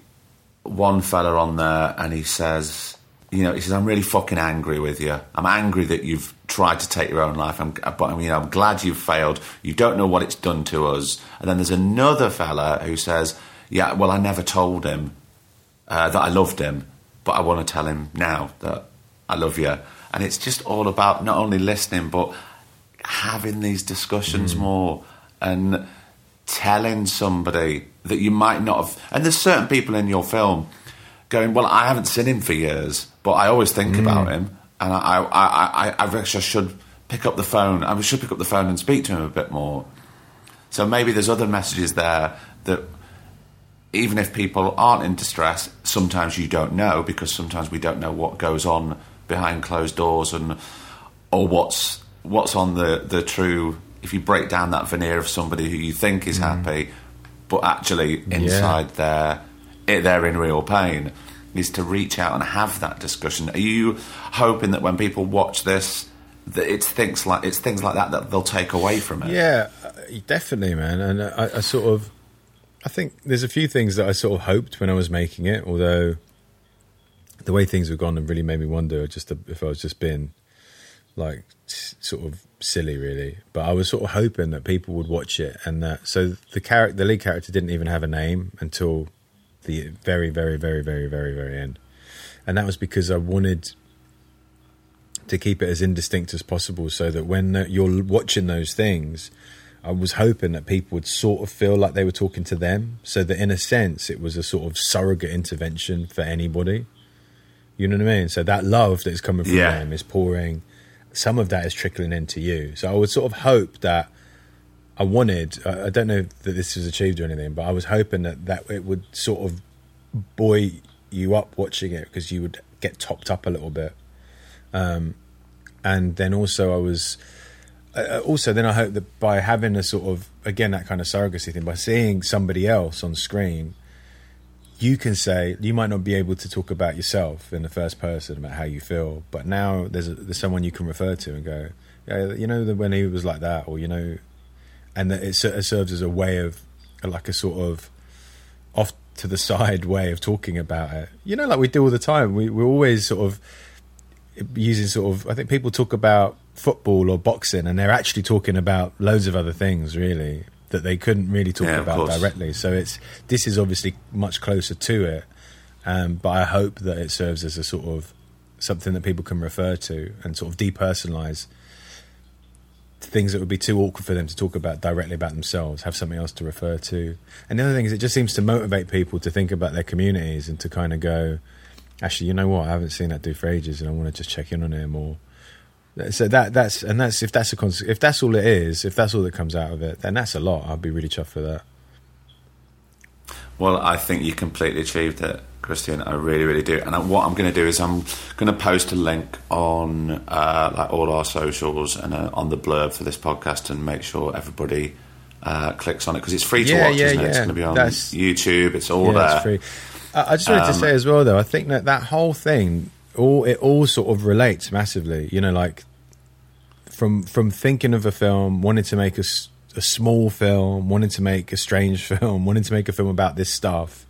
one fella on there, and he says, you know, he says, I'm really fucking angry with you. I'm angry that you've tried to take your own life. I'm, but I mean, I'm glad you've failed. You don't know what it's done to us. And then there's another fella who says, yeah, well, I never told him uh, that I loved him, but I want to tell him now that I love you. And it's just all about not only listening, but having these discussions mm. more and telling somebody that you might not have. And there's certain people in your film going, well, I haven't seen him for years, but I always think mm. about him. And I, I, I, I, I should pick up the phone. I should pick up the phone and speak to him a bit more. So maybe there's other messages there that even if people aren't in distress, sometimes you don't know, because sometimes we don't know what goes on behind closed doors, and or what's what's on the, the true, if you break down that veneer of somebody who you think is mm. happy, but actually inside yeah. they're, they're in real pain, is to reach out and have that discussion. Are you hoping that when people watch this, that it's things like it's things like that that they'll take away from it? Yeah, definitely, man. And I, I sort of I think there's a few things that I sort of hoped when I was making it, although the way things were gone and really made me wonder just if I was just being like sort of silly, really. But I was sort of hoping that people would watch it, and that so the character, the lead character, didn't even have a name until the very, very, very, very, very, very end, and that was because I wanted to keep it as indistinct as possible, so that when you're watching those things, I was hoping that people would sort of feel like they were talking to them, so that in a sense it was a sort of surrogate intervention for anybody. You know what I mean? So that love that's coming from yeah. them is pouring. Some of that is trickling into you. So I would sort of hope that I wanted, I don't know that this was achieved or anything, but I was hoping that, that it would sort of buoy you up watching it, because you would get topped up a little bit. Um, and then also I was, uh, also then I hope that by having a sort of, again, that kind of surrogacy thing, by seeing somebody else on screen, you can say, you might not be able to talk about yourself in the first person about how you feel, but now there's a, there's someone you can refer to and go, yeah, you know, when he was like that, or, you know, and that it serves as a way of, like a sort of off to the side way of talking about it. You know, like we do all the time. We, we're always sort of using sort of, I think people talk about football or boxing and they're actually talking about loads of other things, really, that they couldn't really talk yeah, about directly. So it's this is obviously much closer to it, um, but I hope that it serves as a sort of something that people can refer to and sort of depersonalise things that would be too awkward for them to talk about directly about themselves, have something else to refer to. And the other thing is it just seems to motivate people to think about their communities and to kind of go, actually, you know what, I haven't seen that dude for ages and I want to just check in on him. Or so that that's and that's if that's a cons- if that's all it is, if that's all that comes out of it, then that's a lot. I'd be really chuffed for that. Well, I think you completely achieved it, Christian. I really, really do. And I, what I'm going to do is I'm going to post a link on uh, like all our socials and uh, on the blurb for this podcast, and make sure everybody uh, clicks on it, because it's free to yeah, watch. Yeah, isn't it? Yeah. It's going to be on that's, YouTube. It's all yeah, there. It's free. I, I just wanted um, to say as well, though, I think that that whole thing. All it all sort of relates massively, you know, like from from thinking of a film, wanting to make a, a small film, wanting to make a strange film, wanting to make a film about this stuff.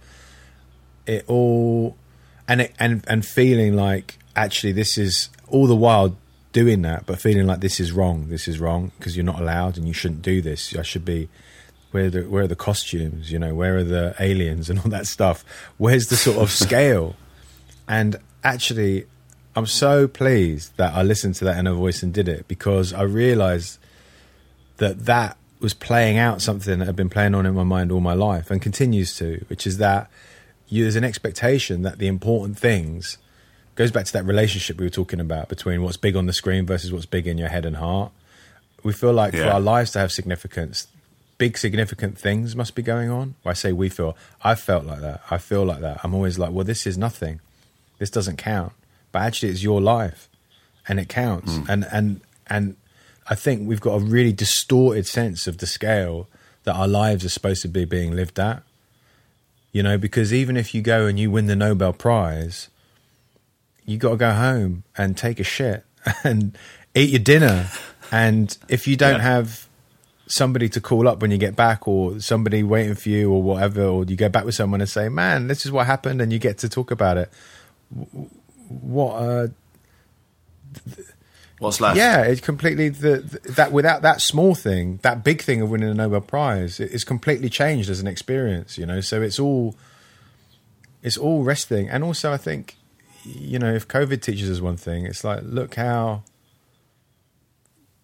It all and it, and and feeling like actually this is all the while doing that, but feeling like this is wrong, this is wrong because you're not allowed and you shouldn't do this. I should be. Where the, where are the costumes? You know, where are the aliens and all that stuff? Where's the sort of scale? And actually, I'm so pleased that I listened to that inner voice and did it, because I realised that that was playing out something that had been playing on in my mind all my life and continues to, which is that you, there's an expectation that the important things, goes back to that relationship we were talking about between what's big on the screen versus what's big in your head and heart. We feel like yeah. for our lives to have significance, big significant things must be going on. Well, I say we feel, I felt like that. I feel like that. I'm always like, well, this is nothing. This doesn't count, but actually it's your life and it counts. Mm. And, and, and I think we've got a really distorted sense of the scale that our lives are supposed to be being lived at, you know, because even if you go and you win the Nobel Prize, you got to go home and take a shit and eat your dinner. And if you don't yeah. have somebody to call up when you get back, or somebody waiting for you or whatever, or you go back with someone and say, man, this is what happened. And you get to talk about it. What uh th- what's left? Yeah, it's completely the, the that without that small thing, that big thing of winning a Nobel Prize, it, it's completely changed as an experience, you know. So it's all it's all resting. And also I think, you know, if COVID teaches us one thing, it's like, look how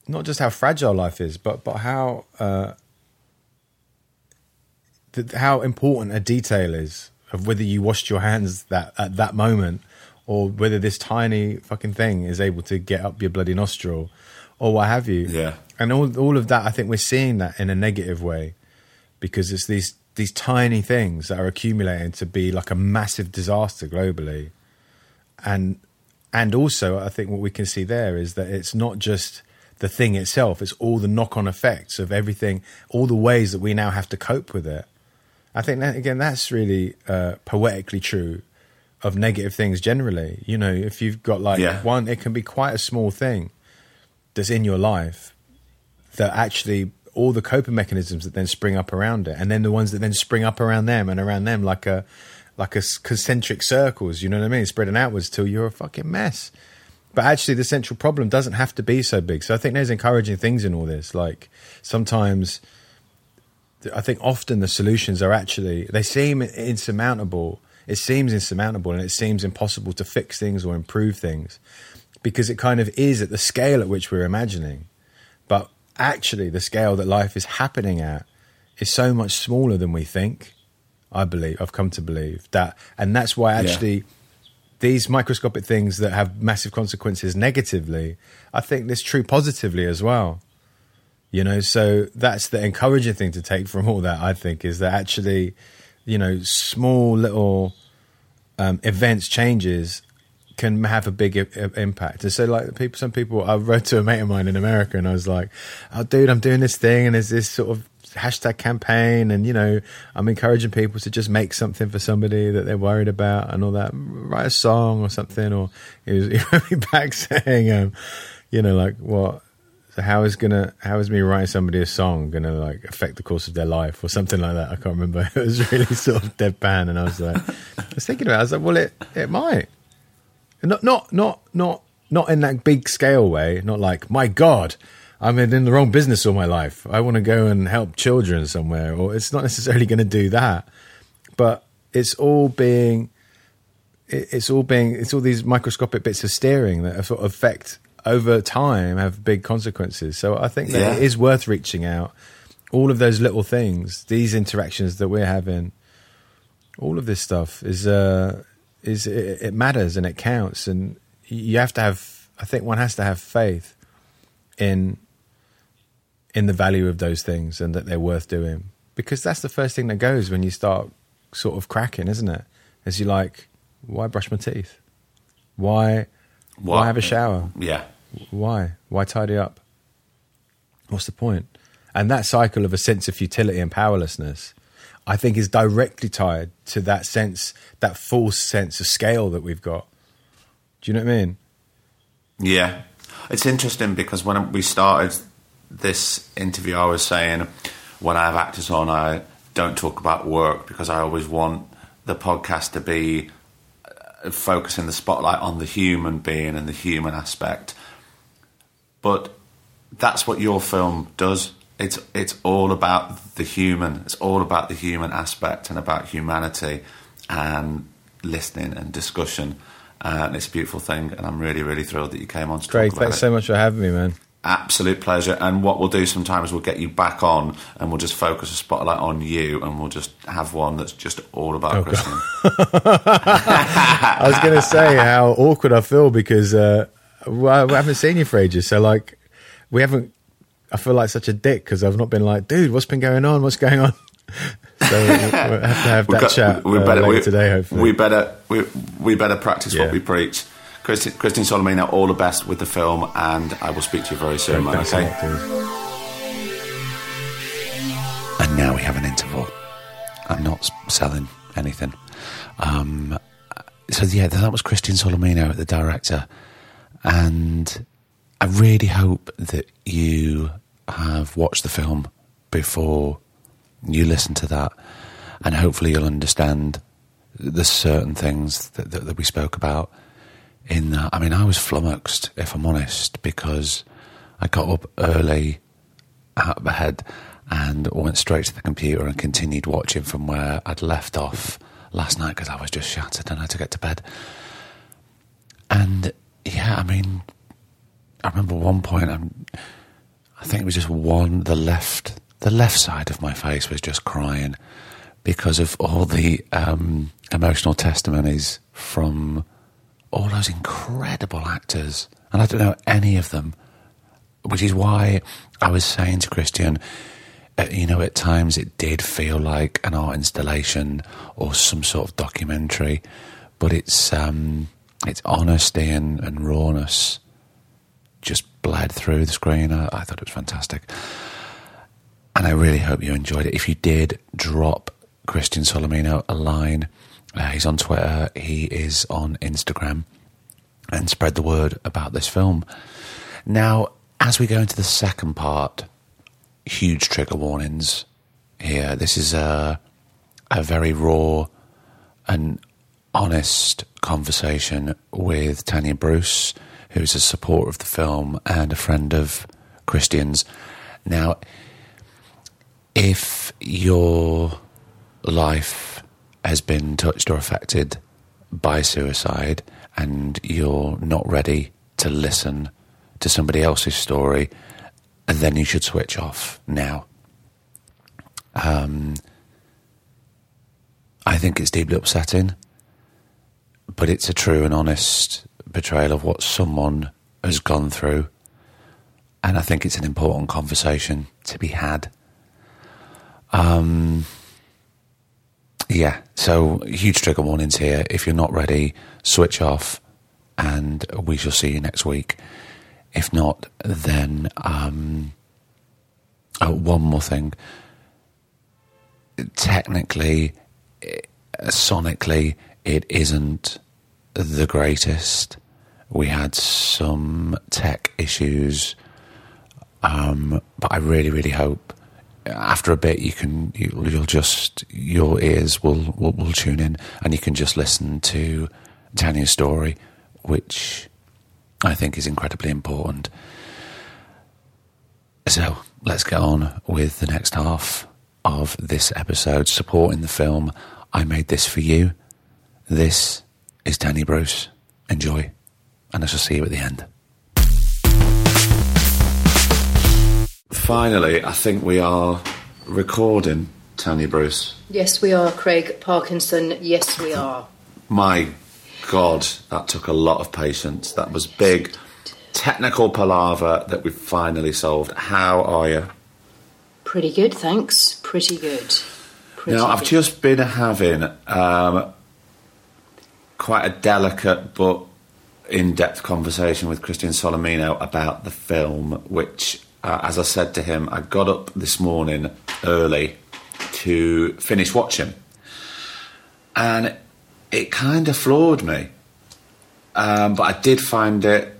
not just how fragile life is, but but how uh th- how important a detail is. Of whether you washed your hands that at that moment, or whether this tiny fucking thing is able to get up your bloody nostril, or what have you. Yeah. And all all of that, I think we're seeing that in a negative way, because it's these these tiny things that are accumulating to be like a massive disaster globally. And and also, I think what we can see there is that it's not just the thing itself; it's all the knock-on effects of everything, all the ways that we now have to cope with it. I think that, again, that's really uh, poetically true of negative things generally. You know, if you've got like yeah. one, it can be quite a small thing that's in your life that actually all the coping mechanisms that then spring up around it, and then the ones that then spring up around them and around them, like a like a concentric circles, you know what I mean, spreading outwards till you're a fucking mess. But actually the central problem doesn't have to be so big. So I think there's encouraging things in all this. Like sometimes, I think often the solutions are actually, they seem insurmountable. It seems insurmountable and it seems impossible to fix things or improve things because it kind of is at the scale at which we're imagining. But actually the scale that life is happening at is so much smaller than we think. I believe, I've come to believe that. And that's why actually... Yeah. These microscopic things that have massive consequences negatively, I think that's true positively as well. You know, so that's the encouraging thing to take from all that, I think, is that actually, you know, small little um, events, changes can have a big I- impact. And so like people, some people, I wrote to a mate of mine in America and I was like, oh, dude, I'm doing this thing and there's this sort of hashtag campaign and, you know, I'm encouraging people to just make something for somebody that they're worried about and all that, write a song or something. Or he was he wrote me back saying, um, you know, like, what, so how is gonna how is me writing somebody a song gonna like affect the course of their life or something like that? I can't remember. It was really sort of deadpan. And I was like, I was thinking about it, I was like, well, it it might not not not not not in that big scale way, not like, my God, I've been in the wrong business all my life, I want to go and help children somewhere. Or it's not necessarily going to do that, but it's all being, it's all being, it's all these microscopic bits of steering that sort of affect over time, have big consequences. So I think that yeah. it is worth reaching out. All of those little things, these interactions that we're having, all of this stuff is, uh, is it, it matters and it counts. And you have to have, I think one has to have faith in, in the value of those things and that they're worth doing, because that's the first thing that goes when you start sort of cracking, isn't it? As you like, why brush my teeth? Why, why, why have a shower? Yeah. Why, why tidy up? What's the point? And that cycle of a sense of futility and powerlessness, I think, is directly tied to that sense, that false sense of scale that we've got. Do you know what I mean? Yeah. It's interesting because when we started this interview, I was saying when I have actors on, I don't talk about work because I always want the podcast to be focusing the spotlight on the human being and the human aspect. But that's what your film does. It's it's all about the human. It's all about the human aspect and about humanity and listening and discussion. Uh, and it's a beautiful thing, and I'm really, really thrilled that you came on to Craig, talk about it. Craig, thanks so much for having me, man. Absolute pleasure. And what we'll do sometimes, we'll get you back on, and we'll just focus a spotlight on you, and we'll just have one that's just all about oh, Christian. I was going to say how awkward I feel because uh, we haven't seen you for ages, so like we haven't. I feel like such a dick because I've not been like, dude, what's been going on? What's going on? So we'll have to have that got, chat we better, uh, later we, today, hopefully. We better, we, we better practice yeah. what we preach. Christian, Christian Solimeno, all the best with the film, and I will speak to you very soon, man. Okay? That, and now we have an interval. I'm not selling anything. Um, so, yeah, that was Christian Solimeno, the director. And I really hope that you have watched the film before you listen to that, and hopefully you'll understand the certain things that, that, that we spoke about in that. I mean, I was flummoxed, if I'm honest, because I got up early out of bed and went straight to the computer and continued watching from where I'd left off last night because I was just shattered and I had to get to bed. And, yeah, I mean, I remember one point, I'm, I think it was just one, the left... The left side of my face was just crying because of all the um, emotional testimonies from all those incredible actors. And I don't know any of them, which is why I was saying to Christian, uh, you know, at times it did feel like an art installation or some sort of documentary, but it's um, it's honesty and, and rawness just bled through the screen. I, I thought it was fantastic. And I really hope you enjoyed it. If you did, drop Christian Solimeno a line. Uh, he's on Twitter. He is on Instagram. And spread the word about this film. Now, as we go into the second part, huge trigger warnings here. This is a, a very raw and honest conversation with Tanya Bruce, who's a supporter of the film and a friend of Christian's. Now, if your life has been touched or affected by suicide and you're not ready to listen to somebody else's story, then you should switch off now. Um, I think it's deeply upsetting, but it's a true and honest portrayal of what someone has gone through, and I think it's an important conversation to be had. Um, yeah, so huge trigger warnings here. If you're not ready, switch off, and we shall see you next week. If not, then um, oh, one more thing. Technically, it, sonically, it isn't the greatest. We had some tech issues, um, but I really, really hope after a bit you can you, you'll just your ears will, will will tune in and you can just listen to Tanya's story, which I think is incredibly important. So let's get on with the next half of this episode, supporting the film I Made This For You. This is Tanya Bruce. Enjoy, and I shall see you at the end. Finally, I think we are recording, Tanya Bruce. Yes, we are, Craig Parkinson. Yes, we are. My God, that took a lot of patience. That was big technical palaver that we've finally solved. How are you? Pretty good, thanks. Pretty good. Pretty now, I've good. just been having um, quite a delicate but in-depth conversation with Christian Solimeno about the film, which, uh, as I said to him, I got up this morning early to finish watching. And it kind of floored me, um, but I did find it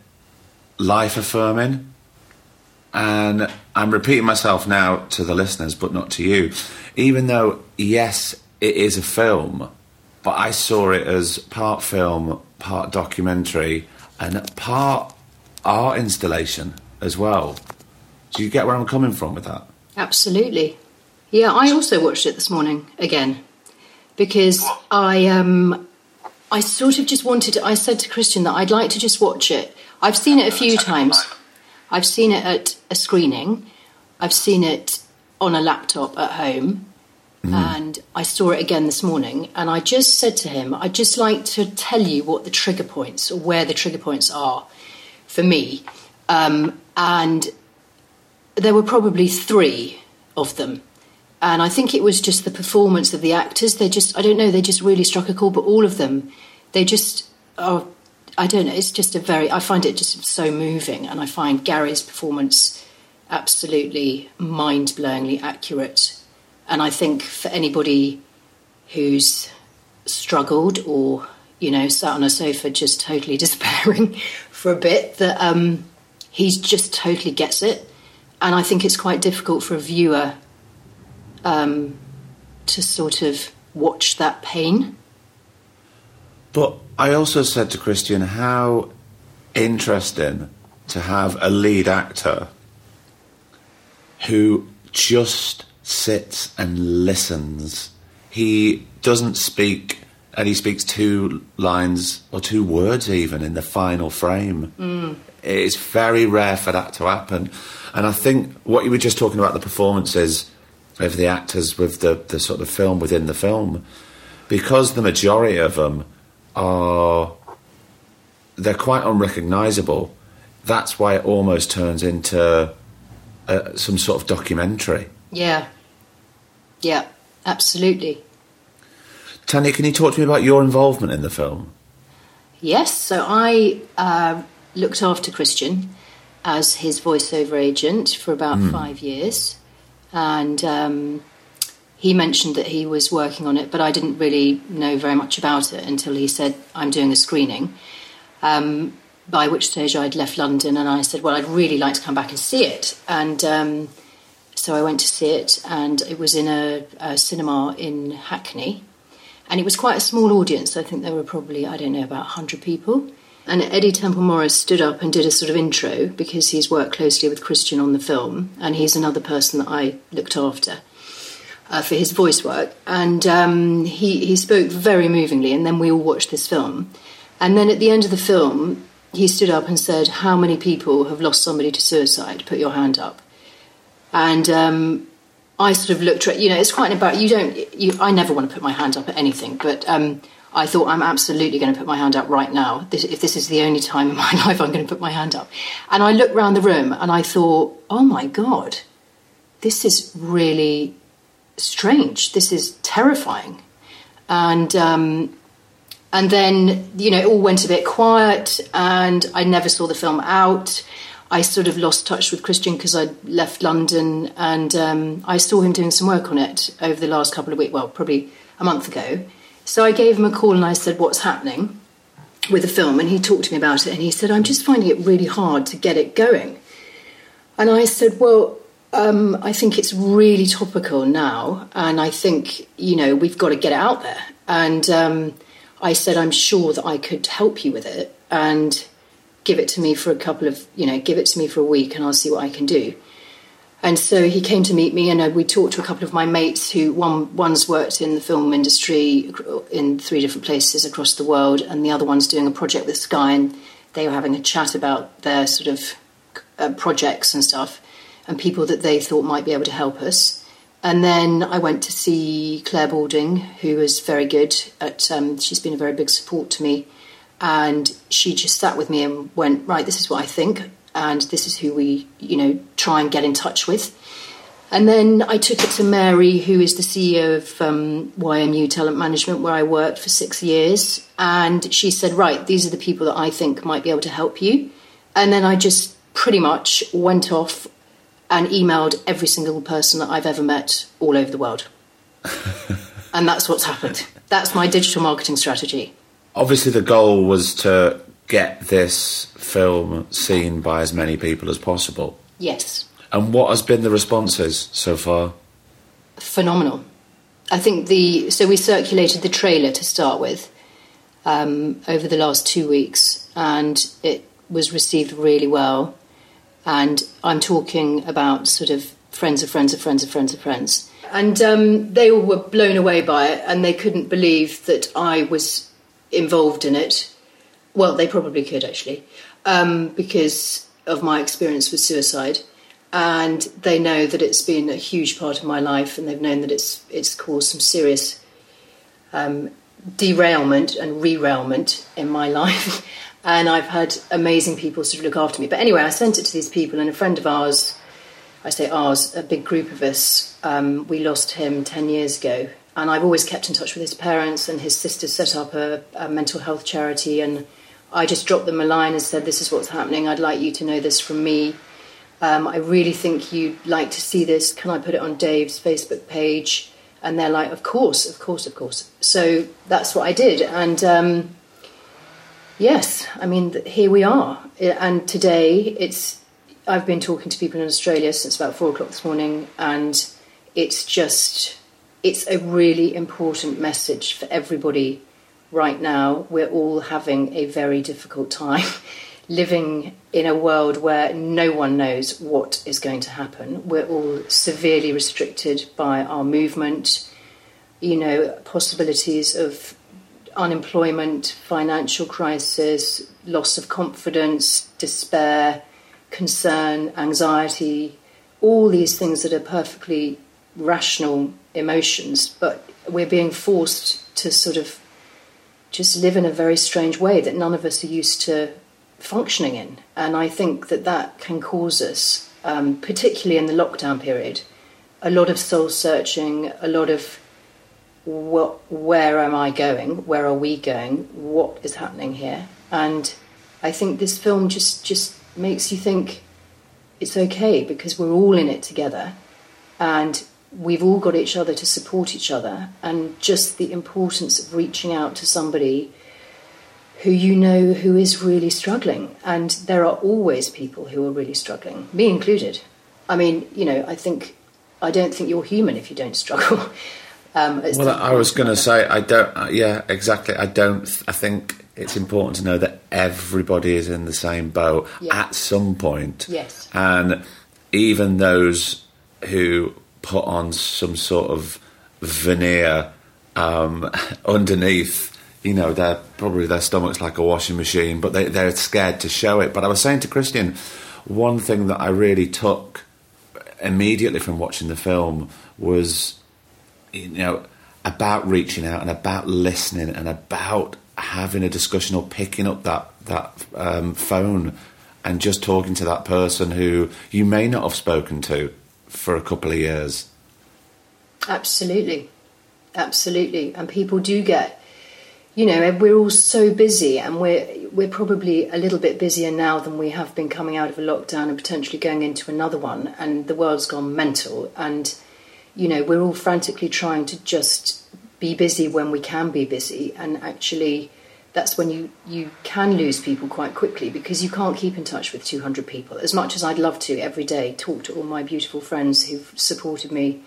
life-affirming, and I'm repeating myself now to the listeners, but not to you, even though, yes, it is a film, but I saw it as part film, part documentary, and part art installation as well. Do you get where I'm coming from with that? Absolutely. Yeah, I also watched it this morning again. Because I um, I sort of just wanted to, I said to Christian that I'd like to just watch it. I've seen it a few times. I've seen it at a screening. I've seen it on a laptop at home. Mm. And I saw it again this morning. And I just said to him, I'd just like to tell you what the trigger points, or where the trigger points are for me. Um, and there were probably three of them. And I think it was just the performance of the actors. They just, I don't know, they just really struck a chord, but all of them, they just, oh, I don't know, it's just a very, I find it just so moving. And I find Gary's performance absolutely mind-blowingly accurate. And I think for anybody who's struggled or, you know, sat on a sofa just totally despairing for a bit, that um, he just totally gets it. And I think it's quite difficult for a viewer Um, to sort of watch that pain. But I also said to Christian, how interesting to have a lead actor who just sits and listens. He doesn't speak, and he speaks two lines or two words even in the final frame. Mm. It's very rare for that to happen. And I think what you were just talking about, the performances of the actors with the, the sort of film within the film, because the majority of them are, they're quite unrecognisable. That's why it almost turns into uh, some sort of documentary. Yeah. Yeah, absolutely. Tanya, can you talk to me about your involvement in the film? Yes, so I uh, looked after Christian as his voiceover agent for about mm. five years. And um, he mentioned that he was working on it, but I didn't really know very much about it until he said, I'm doing a screening, um, by which stage I'd left London, and I said, well, I'd really like to come back and see it. And um, So I went to see it, and it was in a, a cinema in Hackney. And it was quite a small audience. I think there were probably, I don't know, about one hundred people. And Eddie Temple Morris stood up and did a sort of intro, because he's worked closely with Christian on the film, and he's another person that I looked after uh, for his voice work. And um, he, he spoke very movingly, and then we all watched this film. And then at the end of the film, he stood up and said, "How many people have lost somebody to suicide? Put your hand up." And um, I sort of looked at, you know, it's quite about, you don't, you, I never want to put my hand up at anything, but um, I thought, I'm absolutely going to put my hand up right now. This, if this is the only time in my life I'm going to put my hand up. And I looked round the room and I thought, oh my God, this is really strange. This is terrifying. And, um, and then, you know, it all went a bit quiet, and I never saw the film out. I sort of lost touch with Christian because I left London, and um, I saw him doing some work on it over the last couple of weeks, well, probably a month ago. So I gave him a call and I said, "What's happening with the film?" And he talked to me about it, and he said, "I'm just finding it really hard to get it going." And I said, well, um, I think it's really topical now, and I think, you know, we've got to get it out there. And um, I said, "I'm sure that I could help you with it, and give it to me for a couple of, you know, give it to me for a week and I'll see what I can do." And so he came to meet me, and we talked to a couple of my mates who, one one's worked in the film industry in three different places across the world, and the other one's doing a project with Sky, and they were having a chat about their sort of uh, projects and stuff, and people that they thought might be able to help us. And then I went to see Claire Balding, who is very good at, um, she's been a very big support to me. And she just sat with me and went, "Right, this is what I think, and this is who we, you know, try and get in touch with." And then I took it to Mary, who is the C E O of um, Y M U Talent Management, where I worked for six years. And she said, "Right, these are the people that I think might be able to help you." And then I just pretty much went off and emailed every single person that I've ever met all over the world. And that's what's happened. That's my digital marketing strategy. Obviously, the goal was to get this film seen by as many people as possible. Yes. And what has been the responses so far? Phenomenal. I think the... So we circulated the trailer to start with um, over the last two weeks, and it was received really well. And I'm talking about sort of friends of friends of friends of friends of friends. And um, they all were blown away by it, and they couldn't believe that I was involved in it. Well, they probably could actually, um, because of my experience with suicide, and they know that it's been a huge part of my life, and they've known that it's it's caused some serious um, derailment and rerailment in my life. And I've had amazing people sort of look after me. But anyway, I sent it to these people, and a friend of ours, I say ours, a big group of us, um, we lost him ten years ago. And I've always kept in touch with his parents, and his sister set up a, a mental health charity. And I just dropped them a line and said, "This is what's happening. I'd like you to know this from me. Um, I really think you'd like to see this. Can I put it on Dave's Facebook page?" And they're like, "Of course, of course, of course." So that's what I did. And um, yes, I mean, here we are. And today it's, I've been talking to people in Australia since about four o'clock this morning. And it's just... it's a really important message for everybody right now. We're all having a very difficult time living in a world where no one knows what is going to happen. We're all severely restricted by our movement, you know, possibilities of unemployment, financial crisis, loss of confidence, despair, concern, anxiety, all these things that are perfectly rational emotions, but we're being forced to sort of just live in a very strange way that none of us are used to functioning in. And I think that that can cause us, um, particularly in the lockdown period, a lot of soul searching, a lot of what, where am I going? Where are we going? What is happening here? And I think this film just, just makes you think it's okay, because we're all in it together, and we've all got each other to support each other. And just the importance of reaching out to somebody who you know who is really struggling. And there are always people who are really struggling, me included. I mean, you know, I think I don't think you're human if you don't struggle. Um, it's well, I was going to say, I don't. Uh, yeah, exactly. I don't. Th- I think it's important to know that everybody is in the same boat yes. at some point. Yes. And even those who put on some sort of veneer um, underneath, you know, they're probably their stomach's like a washing machine, but they, they're scared to show it. But I was saying to Christian, one thing that I really took immediately from watching the film was, you know, about reaching out and about listening and about having a discussion or picking up that that um, phone and just talking to that person who you may not have spoken to for a couple of years. Absolutely, absolutely, and people do get, you know, we're all so busy, and we're we're probably a little bit busier now than we have been coming out of a lockdown and potentially going into another one, and the world's gone mental, and you know, we're all frantically trying to just be busy when we can be busy, and actually that's when you, you can lose people quite quickly, because you can't keep in touch with two hundred people. As much as I'd love to every day talk to all my beautiful friends who've supported me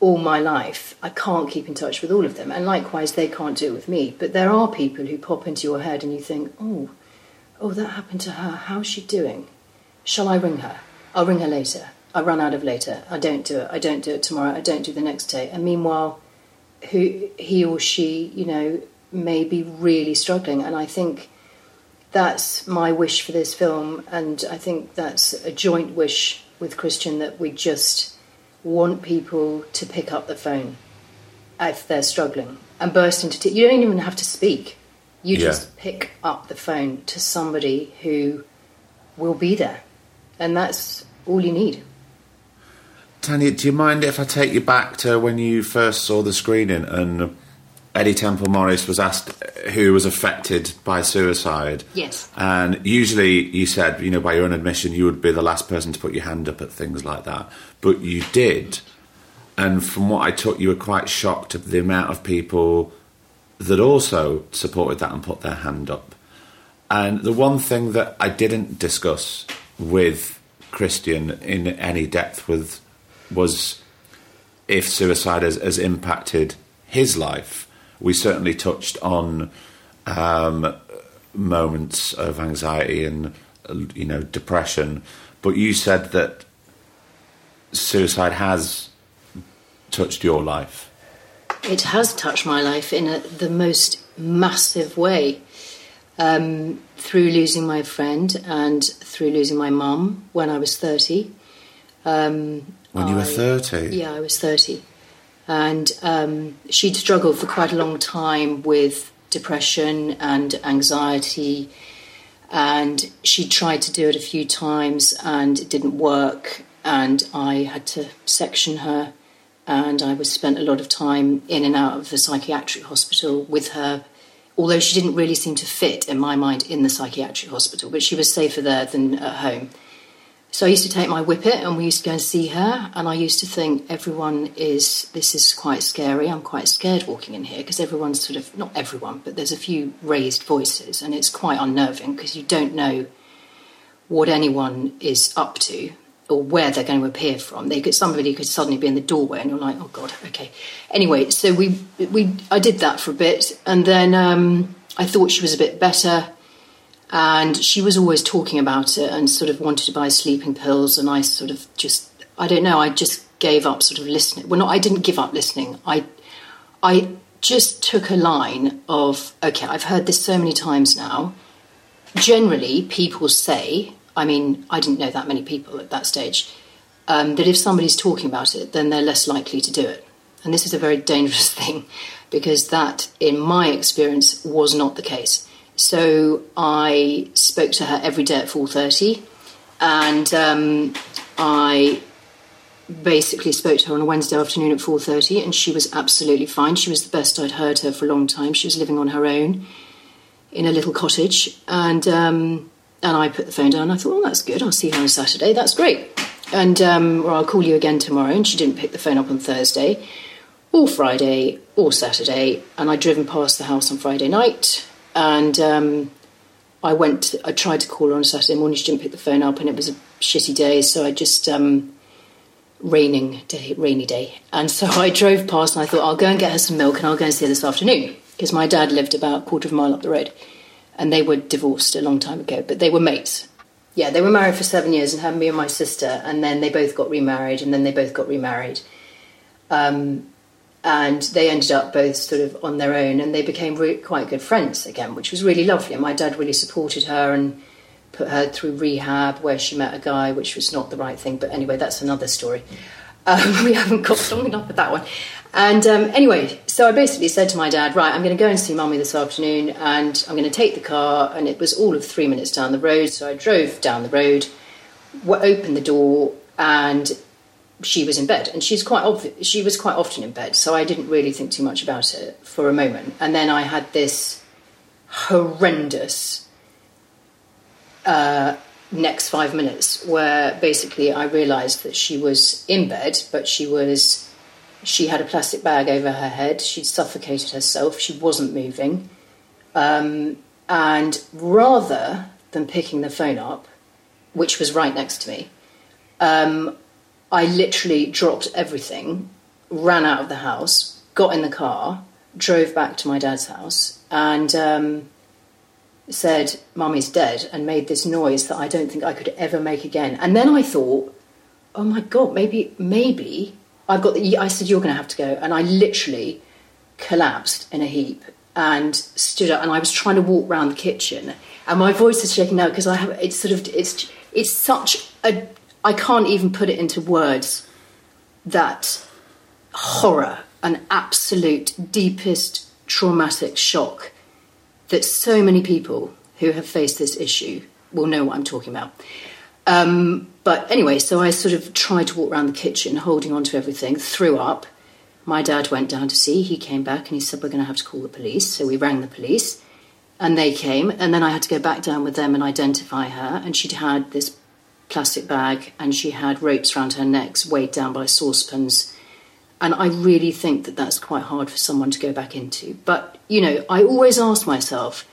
all my life, I can't keep in touch with all of them, and likewise they can't do it with me. But there are people who pop into your head and you think, oh, oh, that happened to her, how's she doing? Shall I ring her? I'll ring her later. I run out of later. I don't do it. I don't do it tomorrow. I don't do the next day. And meanwhile, who he or she, you know, may be really struggling. And I think that's my wish for this film, and I think that's a joint wish with Christian, that we just want people to pick up the phone if they're struggling and burst into tears. You don't even have to speak. You yeah. just pick up the phone to somebody who will be there, and that's all you need. Tanya, do you mind if I take you back to when you first saw the screening and Eddie Temple Morris was asked who was affected by suicide? Yes. And usually you said, you know, by your own admission, you would be the last person to put your hand up at things like that. But you did. And from what I took, you were quite shocked at the amount of people that also supported that and put their hand up. And the one thing that I didn't discuss with Christian in any depth with was if suicide has, has impacted his life. We certainly touched on um, moments of anxiety and, you know, depression, but you said that suicide has touched your life. It has touched my life in a, the most massive way, um, through losing my friend and through losing my mum when I was thirty. Um, When you were thirty? Yeah, I was thirty. And um, she'd struggled for quite a long time with depression and anxiety. And she tried to do it a few times and it didn't work. And I had to section her. And I was spent a lot of time in and out of the psychiatric hospital with her. Although she didn't really seem to fit, in my mind, in the psychiatric hospital. But she was safer there than at home. So I used to take my whippet and we used to go and see her, and I used to think everyone is, this is quite scary, I'm quite scared walking in here, because everyone's sort of, not everyone, but there's a few raised voices, and it's quite unnerving because you don't know what anyone is up to or where they're going to appear from. They could, somebody could suddenly be in the doorway and you're like, oh God, okay. Anyway, so we, we I did that for a bit, and then um, I thought she was a bit better. And she was always talking about it and sort of wanted to buy sleeping pills. And I sort of just, I don't know, I just gave up sort of listening. Well, not, I didn't give up listening. I I just took a line of, okay, I've heard this so many times now. Generally, people say, I mean, I didn't know that many people at that stage, um, that if somebody's talking about it, then they're less likely to do it. And this is a very dangerous thing, because that, in my experience, was not the case. So I spoke to her every day at four thirty, and um, I basically spoke to her on a Wednesday afternoon at four thirty, and she was absolutely fine. She was the best I'd heard her for a long time. She was living on her own in a little cottage, and um, and I put the phone down. And I thought, well, that's good. I'll see her on Saturday. That's great. And um, or I'll call you again tomorrow. And she didn't pick the phone up on Thursday or Friday or Saturday, and I'd driven past the house on Friday night. And um, I went, I tried to call her on Saturday morning. She didn't pick the phone up, and it was a shitty day. So I just, um, raining day, rainy day. And so I drove past and I thought, I'll go and get her some milk and I'll go and see her this afternoon, because my dad lived about a quarter of a mile up the road and they were divorced a long time ago, but they were mates. Yeah, they were married for seven years and had me and my sister, and then they both got remarried and then they both got remarried. Um, and they ended up both sort of on their own, and they became re- quite good friends again, which was really lovely. And my dad really supported her and put her through rehab where she met a guy, which was not the right thing. But anyway, that's another story. Um, we haven't got long enough with that one. And um, anyway, so I basically said to my dad, right, I'm going to go and see mummy this afternoon and I'm going to take the car. And it was all of three minutes down the road. So I drove down the road, opened the door, and she was in bed, and she's quite obvi- she was quite often in bed, so I didn't really think too much about it for a moment. And then I had this horrendous uh, next five minutes where basically I realised that she was in bed, but she was she had a plastic bag over her head. She'd suffocated herself. She wasn't moving, um, and rather than picking the phone up, which was right next to me, um, I literally dropped everything, ran out of the house, got in the car, drove back to my dad's house, and um, said, "Mummy's dead," and made this noise that I don't think I could ever make again. And then I thought, oh my God, maybe, maybe I've got the, I said, "You're going to have to go." And I literally collapsed in a heap and stood up, and I was trying to walk around the kitchen, and my voice is shaking now because I have, it's sort of, it's, it's such a, I can't even put it into words, that horror, an absolute deepest traumatic shock that so many people who have faced this issue will know what I'm talking about. Um, but anyway, so I sort of tried to walk around the kitchen holding on to everything, threw up. My dad went down to see, he came back and he said, "We're going to have to call the police." So we rang the police and they came, and then I had to go back down with them and identify her. And she'd had this plastic bag, and she had ropes around her necks, weighed down by saucepans. And I really think that that's quite hard for someone to go back into. But, you know, I always ask myself,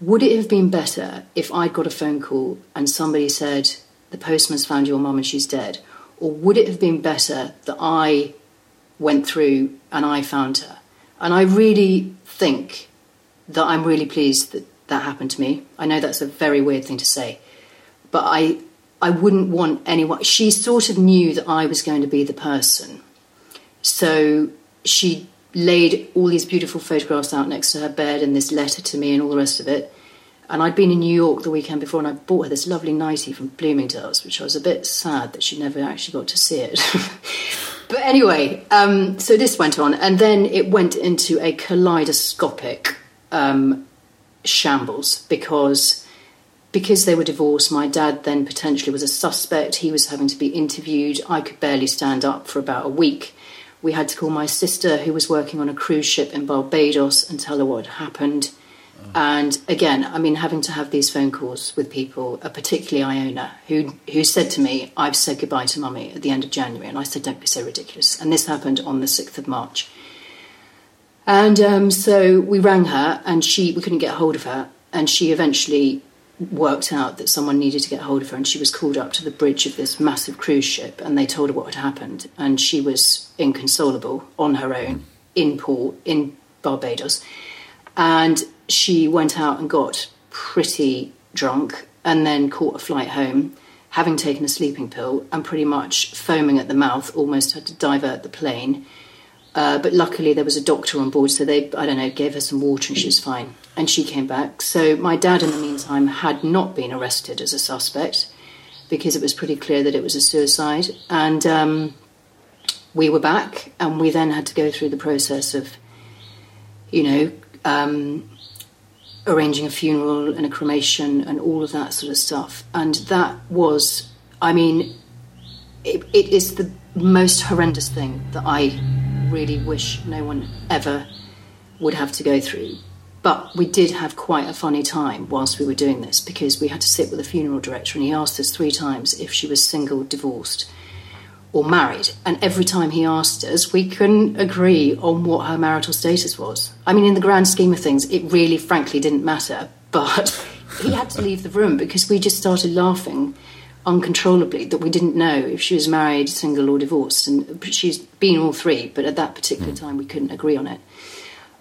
would it have been better if I'd got a phone call and somebody said, "The postman's found your mum and she's dead"? Or would it have been better that I went through and I found her? And I really think that I'm really pleased that that happened to me. I know that's a very weird thing to say, but I... I wouldn't want anyone... She sort of knew that I was going to be the person. So she laid all these beautiful photographs out next to her bed and this letter to me and all the rest of it. And I'd been in New York the weekend before and I bought her this lovely nightie from Bloomingdale's, which I was a bit sad that she never actually got to see it. But anyway, um, so this went on. And then it went into a kaleidoscopic um, shambles because... Because they were divorced, my dad then potentially was a suspect. He was having to be interviewed. I could barely stand up for about a week. We had to call my sister, who was working on a cruise ship in Barbados, and tell her what had happened. Oh. And again, I mean, having to have these phone calls with people, particularly Iona, who who said to me, "I've said goodbye to mummy" at the end of January. And I said, "Don't be so ridiculous." And this happened on the sixth of March. And um, so we rang her, and she we couldn't get hold of her. And she eventually... worked out that someone needed to get hold of her, and she was called up to the bridge of this massive cruise ship, and they told her what had happened, and she was inconsolable on her own in port in Barbados. And she went out and got pretty drunk and then caught a flight home, having taken a sleeping pill and pretty much foaming at the mouth, almost had to divert the plane. Uh, but luckily there was a doctor on board, so they, I don't know, gave her some water and she was fine. And she came back. So my dad, in the meantime, had not been arrested as a suspect because it was pretty clear that it was a suicide. And um, we were back, and we then had to go through the process of, you know, um, arranging a funeral and a cremation and all of that sort of stuff. And that was, I mean, it, it is the most horrendous thing that I... really wish no one ever would have to go through. But we did have quite a funny time whilst we were doing this, because we had to sit with a funeral director and he asked us three times if she was single, divorced or married, and every time he asked us we couldn't agree on what her marital status was. I mean, in the grand scheme of things it really frankly didn't matter, but he had to leave the room because we just started laughing uncontrollably that we didn't know if she was married, single or divorced, and she's been all three, but at that particular time we couldn't agree on it.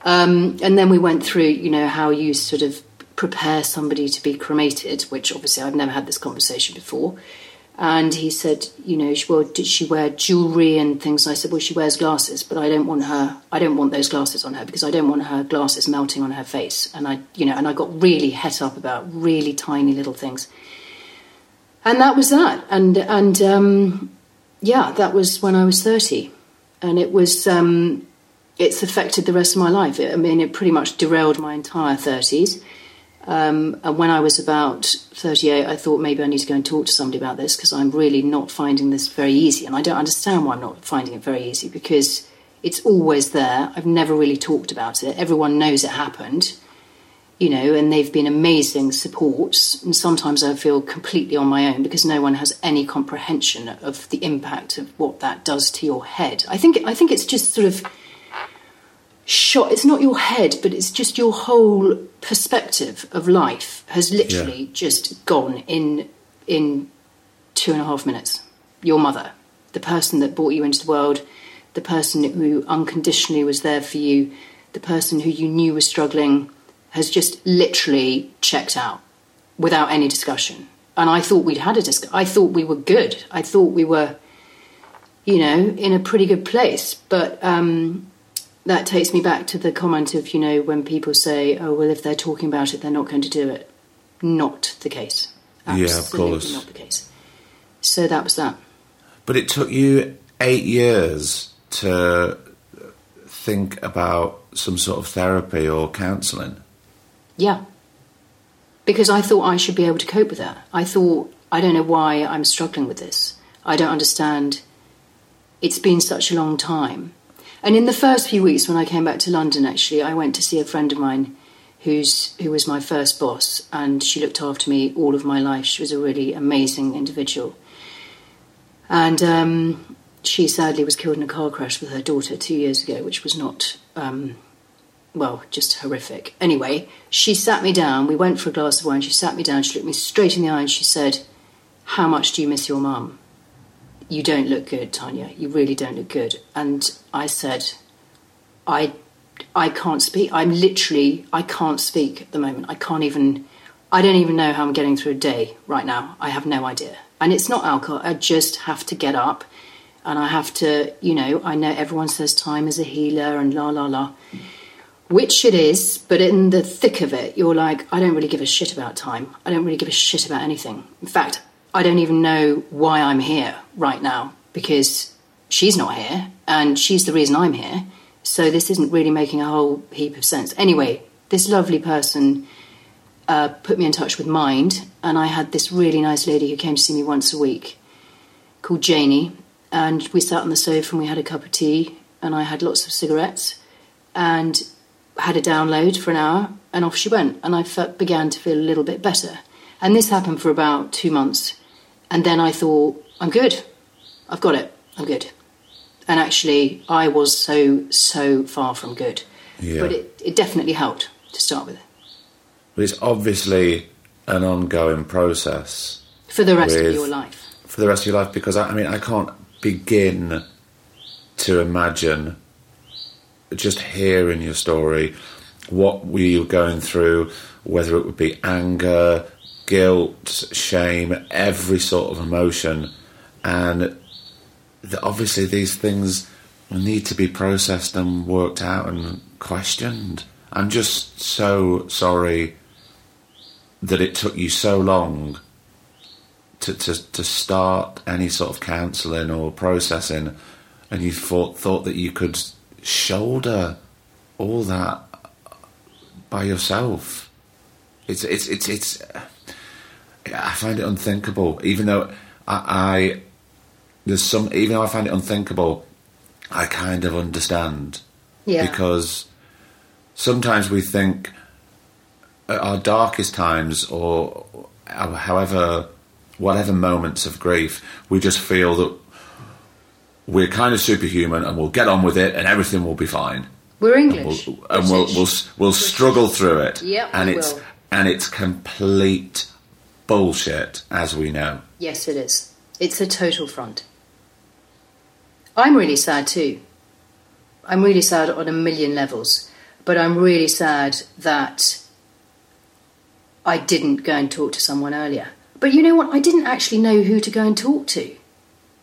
Um, and then we went through, you know, how you sort of prepare somebody to be cremated, which obviously I've never had this conversation before. And he said, you know, well, did she wear jewellery and things? And I said, well, she wears glasses, but I don't want her, I don't want those glasses on her because I don't want her glasses melting on her face. And I, you know, and I got really het up about really tiny little things. And that was that. And, and um, yeah, that was when I was thirty. And it was, um, it's affected the rest of my life. It, I mean, it pretty much derailed my entire thirties. Um, and when I was about thirty-eight, I thought maybe I need to go and talk to somebody about this because I'm really not finding this very easy. And I don't understand why I'm not finding it very easy because it's always there. I've never really talked about it. Everyone knows it happened, you know, and they've been amazing supports. And sometimes I feel completely on my own because no one has any comprehension of the impact of what that does to your head. I think, I think it's just sort of... shot, it's not your head, but it's just your whole perspective of life has literally yeah. just gone in in two and a half minutes. Your mother, the person that brought you into the world, the person who unconditionally was there for you, the person who you knew was struggling, has just literally checked out without any discussion. And I thought we'd had a discussion. I thought we were good. I thought we were, you know, in a pretty good place. But um that takes me back to the comment of, you know, when people say, oh, well, if they're talking about it, they're not going to do it. Not the case. Absolutely yeah, of course. Not the case. So that was that. But it took you eight years to think about some sort of therapy or counselling. Yeah. Because I thought I should be able to cope with that. I thought, I don't know why I'm struggling with this. I don't understand. It's been such a long time. And in the first few weeks when I came back to London, actually, I went to see a friend of mine who's who was my first boss, and she looked after me all of my life. She was a really amazing individual. And um, she sadly was killed in a car crash with her daughter two years ago, which was not, um, well, just horrific. Anyway, she sat me down. We went for a glass of wine. She sat me down. She looked me straight in the eye and she said, how much do you miss your mum? You don't look good, Tanya. You really don't look good. And I said, I I can't speak. I'm literally, I can't speak at the moment. I can't even, I don't even know how I'm getting through a day right now. I have no idea. And it's not alcohol. I just have to get up and I have to, you know, I know everyone says time is a healer and la, la, la, which it is. But in the thick of it, you're like, I don't really give a shit about time. I don't really give a shit about anything. In fact, I don't even know why I'm here right now because she's not here and she's the reason I'm here. So this isn't really making a whole heap of sense. Anyway, this lovely person uh, put me in touch with Mind, and I had this really nice lady who came to see me once a week called Janie, and we sat on the sofa and we had a cup of tea and I had lots of cigarettes and had a download for an hour and off she went, and I felt, began to feel a little bit better. And this happened for about two months. And then I thought, I'm good. I've got it. I'm good. And actually, I was so, so far from good. Yeah. But it, it definitely helped to start with. But it's obviously an ongoing process. For the rest with, of your life. For the rest of your life, because, I, I mean, I can't begin to imagine just hearing your story, what were you going through, whether it would be anger, guilt, shame, every sort of emotion, and the, obviously these things need to be processed and worked out and questioned. I'm just so sorry that it took you so long to to, to start any sort of counselling or processing, and you thought thought that you could shoulder all that by yourself. It's it's it's it's. I find it unthinkable. Even though I, I there's some, even though I find it unthinkable, I kind of understand. Yeah. Because sometimes we think at our darkest times, or however, whatever moments of grief, we just feel that we're kind of superhuman and we'll get on with it and everything will be fine. We're English, and we'll and we'll, we'll we'll struggle through it. Yeah, and it's will. and it's complete bullshit, as we know. Yes, it is. It's a total front. I'm really sad too. I'm really sad on a million levels, but I'm really sad that I didn't go and talk to someone earlier. But you know what? I didn't actually know who to go and talk to,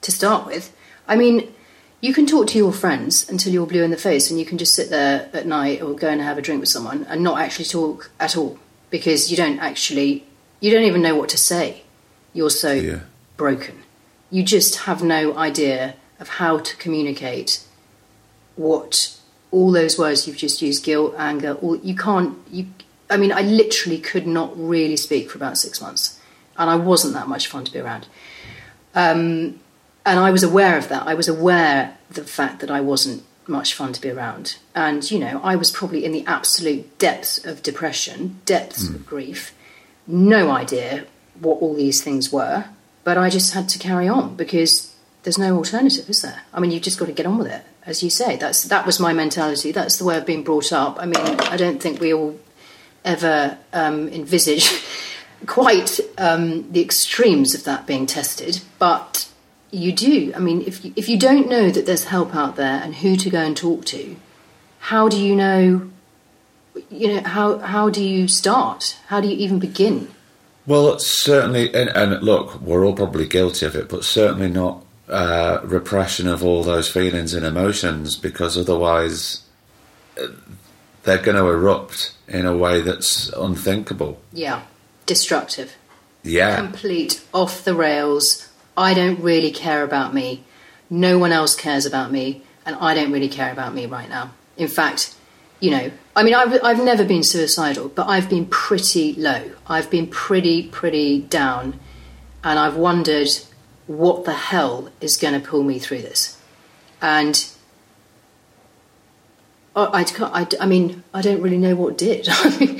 to start with. I mean, you can talk to your friends until you're blue in the face and you can just sit there at night or go and have a drink with someone and not actually talk at all because you don't actually, you don't even know what to say. You're so yeah. broken. You just have no idea of how to communicate what all those words you've just used, guilt, anger, all, you can't, you, I mean, I literally could not really speak for about six months and I wasn't that much fun to be around. Um, and I was aware of that. I was aware of the fact that I wasn't much fun to be around. And, you know, I was probably in the absolute depths of depression, depths mm. of grief, no idea what all these things were, but I just had to carry on because there's no alternative, is there? I mean, you've just got to get on with it. As you say, that's that was my mentality. That's the way I've been brought up. I mean, I don't think we all ever um, envisage quite um, the extremes of that being tested, but you do. I mean, if you, if you don't know that there's help out there and who to go and talk to, how do you know, you know, how, how do you start? How do you even begin? Well, certainly, and, and look, we're all probably guilty of it, but certainly not Uh, repression of all those feelings and emotions, because otherwise they're going to erupt in a way that's unthinkable. Yeah, destructive. Yeah. Complete off the rails. I don't really care about me. No one else cares about me, and I don't really care about me right now. In fact, you know, I mean, I've, I've never been suicidal, but I've been pretty low. I've been pretty, pretty down, and I've wondered what the hell is going to pull me through this? And I, I, I mean, I don't really know what did. I mean,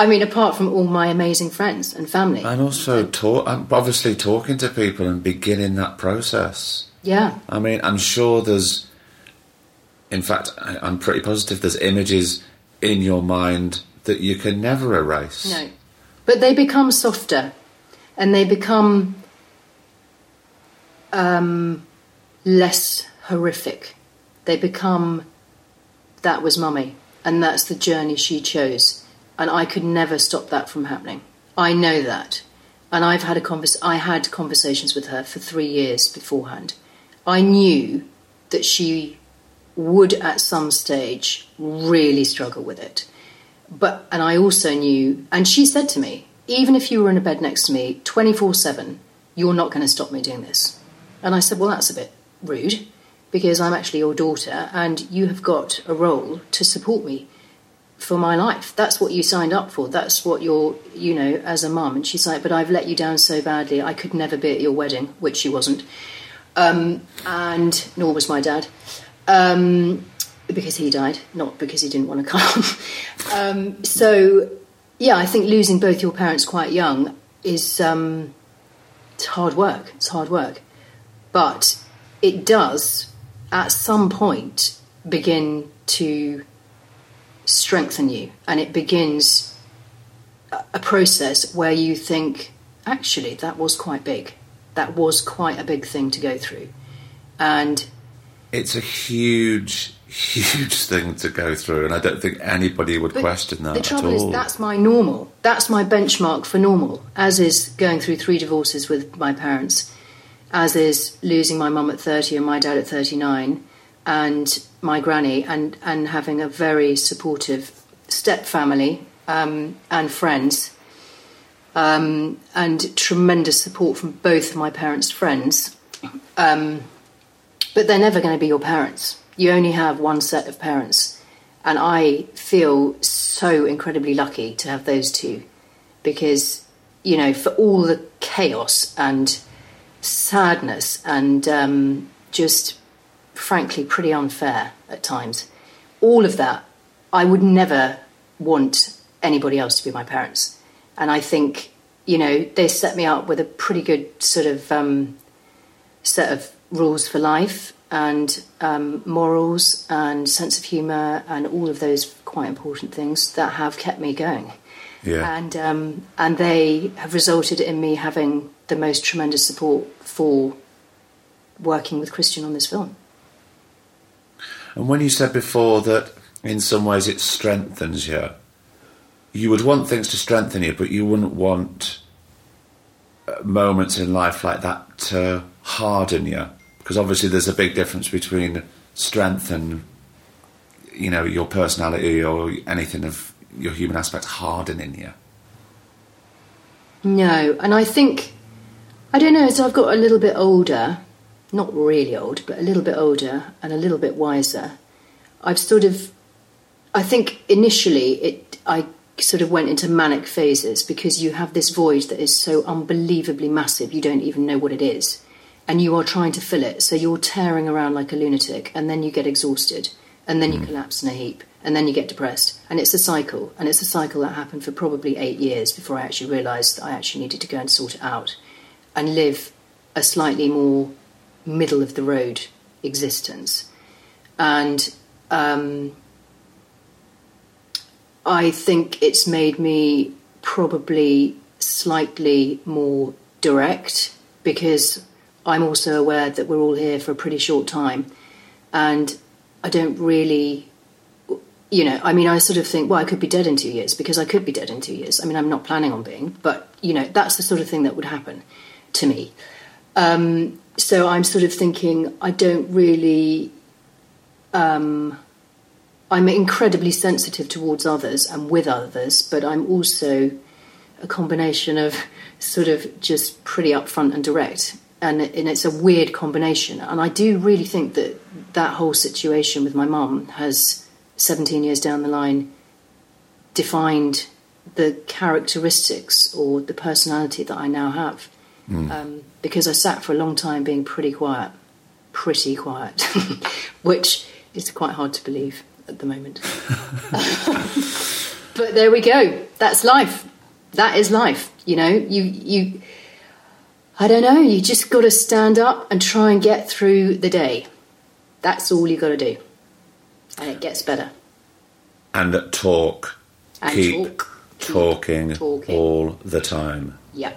I mean, apart from all my amazing friends and family. And also, talk, obviously, talking to people and beginning that process. Yeah. I mean, I'm sure there's... In fact, I'm pretty positive there's images in your mind that you can never erase. No. But they become softer and they become... Um, less horrific. They become, that was mummy, and that's the journey she chose, and I could never stop that from happening. I know that, and I've had a convers- I had conversations with her for three years beforehand. I knew that she would at some stage really struggle with it, but and I also knew, and she said to me, even if you were in a bed next to me twenty-four seven, you're not going to stop me doing this. And I said, well, that's a bit rude because I'm actually your daughter and you have got a role to support me for my life. That's what you signed up for. That's what you're, you know, as a mum. And she's like, but I've let you down so badly. I could never be at your wedding, which she wasn't. Um, and nor was my dad um, because he died, not because he didn't want to come. um, so, yeah, I think losing both your parents quite young is um, it's hard work. It's hard work. But it does, at some point, begin to strengthen you. And it begins a process where you think, actually, that was quite big. That was quite a big thing to go through. And it's a huge, huge thing to go through. And I don't think anybody would question that at all. The trouble is, that's my normal. That's my benchmark for normal, as is going through three divorces with my parents, as is losing my mum at thirty and my dad at thirty-nine and my granny, and, and having a very supportive step-family um, and friends um, and tremendous support from both of my parents' friends. Um, but they're never going to be your parents. You only have one set of parents. And I feel so incredibly lucky to have those two because, you know, for all the chaos and sadness and um, just frankly pretty unfair at times, all of that, I would never want anybody else to be my parents. And I think, you know, they set me up with a pretty good sort of um, set of rules for life and um, morals and sense of humour and all of those quite important things that have kept me going. Yeah. And um, and they have resulted in me having the most tremendous support for working with Christian on this film. And when you said before that in some ways it strengthens you, you would want things to strengthen you, but you wouldn't want moments in life like that to harden you, because obviously there's a big difference between strength and, you know, your personality or anything of your human aspect hardening you. No, and I think, I don't know, as I've got a little bit older, not really old, but a little bit older and a little bit wiser, I've sort of, I think initially it, I sort of went into manic phases, because you have this void that is so unbelievably massive, you don't even know what it is, and you are trying to fill it, so you're tearing around like a lunatic, and then you get exhausted, and then you mm. collapse in a heap, and then you get depressed, and it's a cycle, and it's a cycle that happened for probably eight years before I actually realised that I actually needed to go and sort it out and live a slightly more middle-of-the-road existence. And um, I think it's made me probably slightly more direct, because I'm also aware that we're all here for a pretty short time, and I don't really, you know, I mean, I sort of think, well, I could be dead in two years, because I could be dead in two years. I mean, I'm not planning on being, but, you know, that's the sort of thing that would happen to me. Um, so I'm sort of thinking, I don't really, um, I'm incredibly sensitive towards others and with others, but I'm also a combination of sort of just pretty upfront and direct. And it's a weird combination. And I do really think that that whole situation with my mum has, seventeen years down the line, defined the characteristics or the personality that I now have. Mm. Um, because I sat for a long time being pretty quiet, pretty quiet, which is quite hard to believe at the moment. But there we go. That's life. That is life. You know, you... you I don't know, you just got to stand up and try and get through the day. That's all you got to do. And it gets better. And talk. And keep, talk. Talking keep talking all the time. Yeah.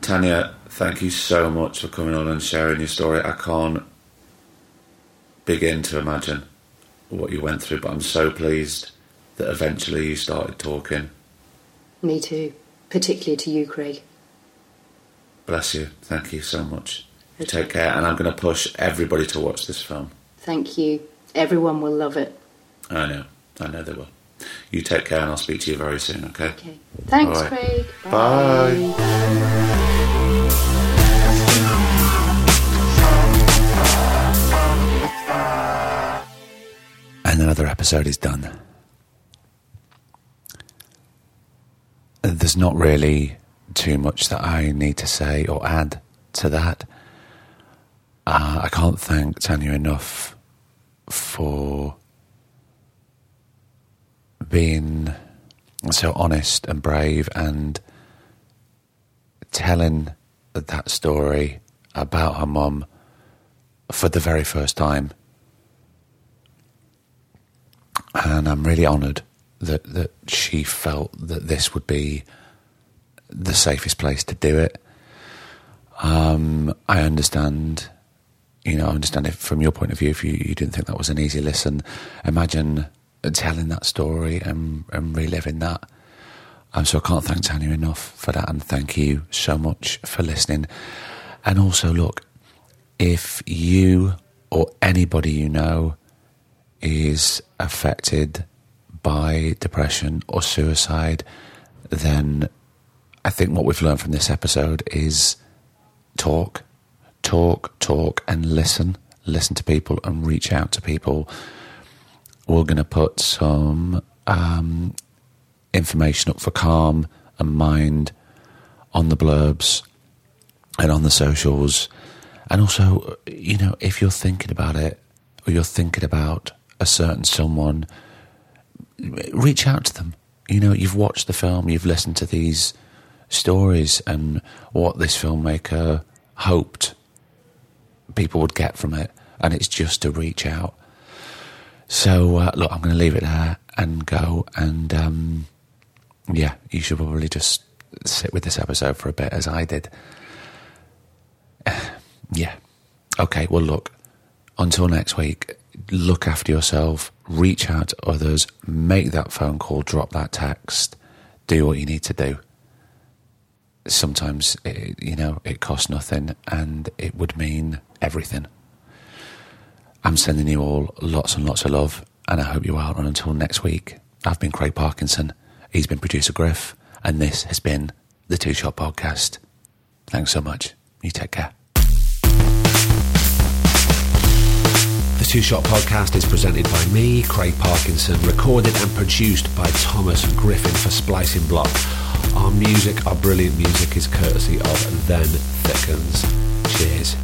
Tanya, thank you so much for coming on and sharing your story. I can't begin to imagine what you went through, but I'm so pleased that eventually you started talking. Me too, particularly to you, Craig. Bless you. Thank you so much. You take care, and I'm going to push everybody to watch this film. Thank you. Everyone will love it. I know. I know they will. You take care, and I'll speak to you very soon, OK? OK. Thanks, right. Craig. Bye. Bye. Bye. And another episode is done. There's not really too much that I need to say or add to that. Uh, I can't thank Tanya enough for being so honest and brave and telling that story about her mum for the very first time. And I'm really honoured that, that she felt that this would be the safest place to do it. Um, I understand, you know, I understand it from your point of view. If you, you didn't think that was an easy listen, imagine telling that story and, and reliving that. Um, so I can't thank Tanya enough for that, and thank you so much for listening. And also, look, if you or anybody you know is affected by depression or suicide, then I think what we've learned from this episode is talk, talk, talk, and listen. Listen to people and reach out to people. We're going to put some um, information up for CALM and Mind on the blurbs and on the socials. And also, you know, if you're thinking about it or you're thinking about a certain someone, reach out to them. You know, you've watched the film, you've listened to these stories and what this filmmaker hoped people would get from it, and it's just to reach out. So uh, look, I'm going to leave it there and go and um, yeah, you should probably just sit with this episode for a bit, as I did. Yeah. Okay, well, look, until next week, look after yourself, reach out to others, make that phone call, drop that text, do what you need to do. Sometimes, it, you know, it costs nothing and it would mean everything. I'm sending you all lots and lots of love, and I hope you are. And until next week, I've been Craig Parkinson, he's been Producer Griff, and this has been the Two Shot Podcast. Thanks so much. You take care. The Two Shot Podcast is presented by me, Craig Parkinson, recorded and produced by Thomas Griffin for Splicing Block. Our music, our brilliant music, is courtesy of Then Thickens. Cheers.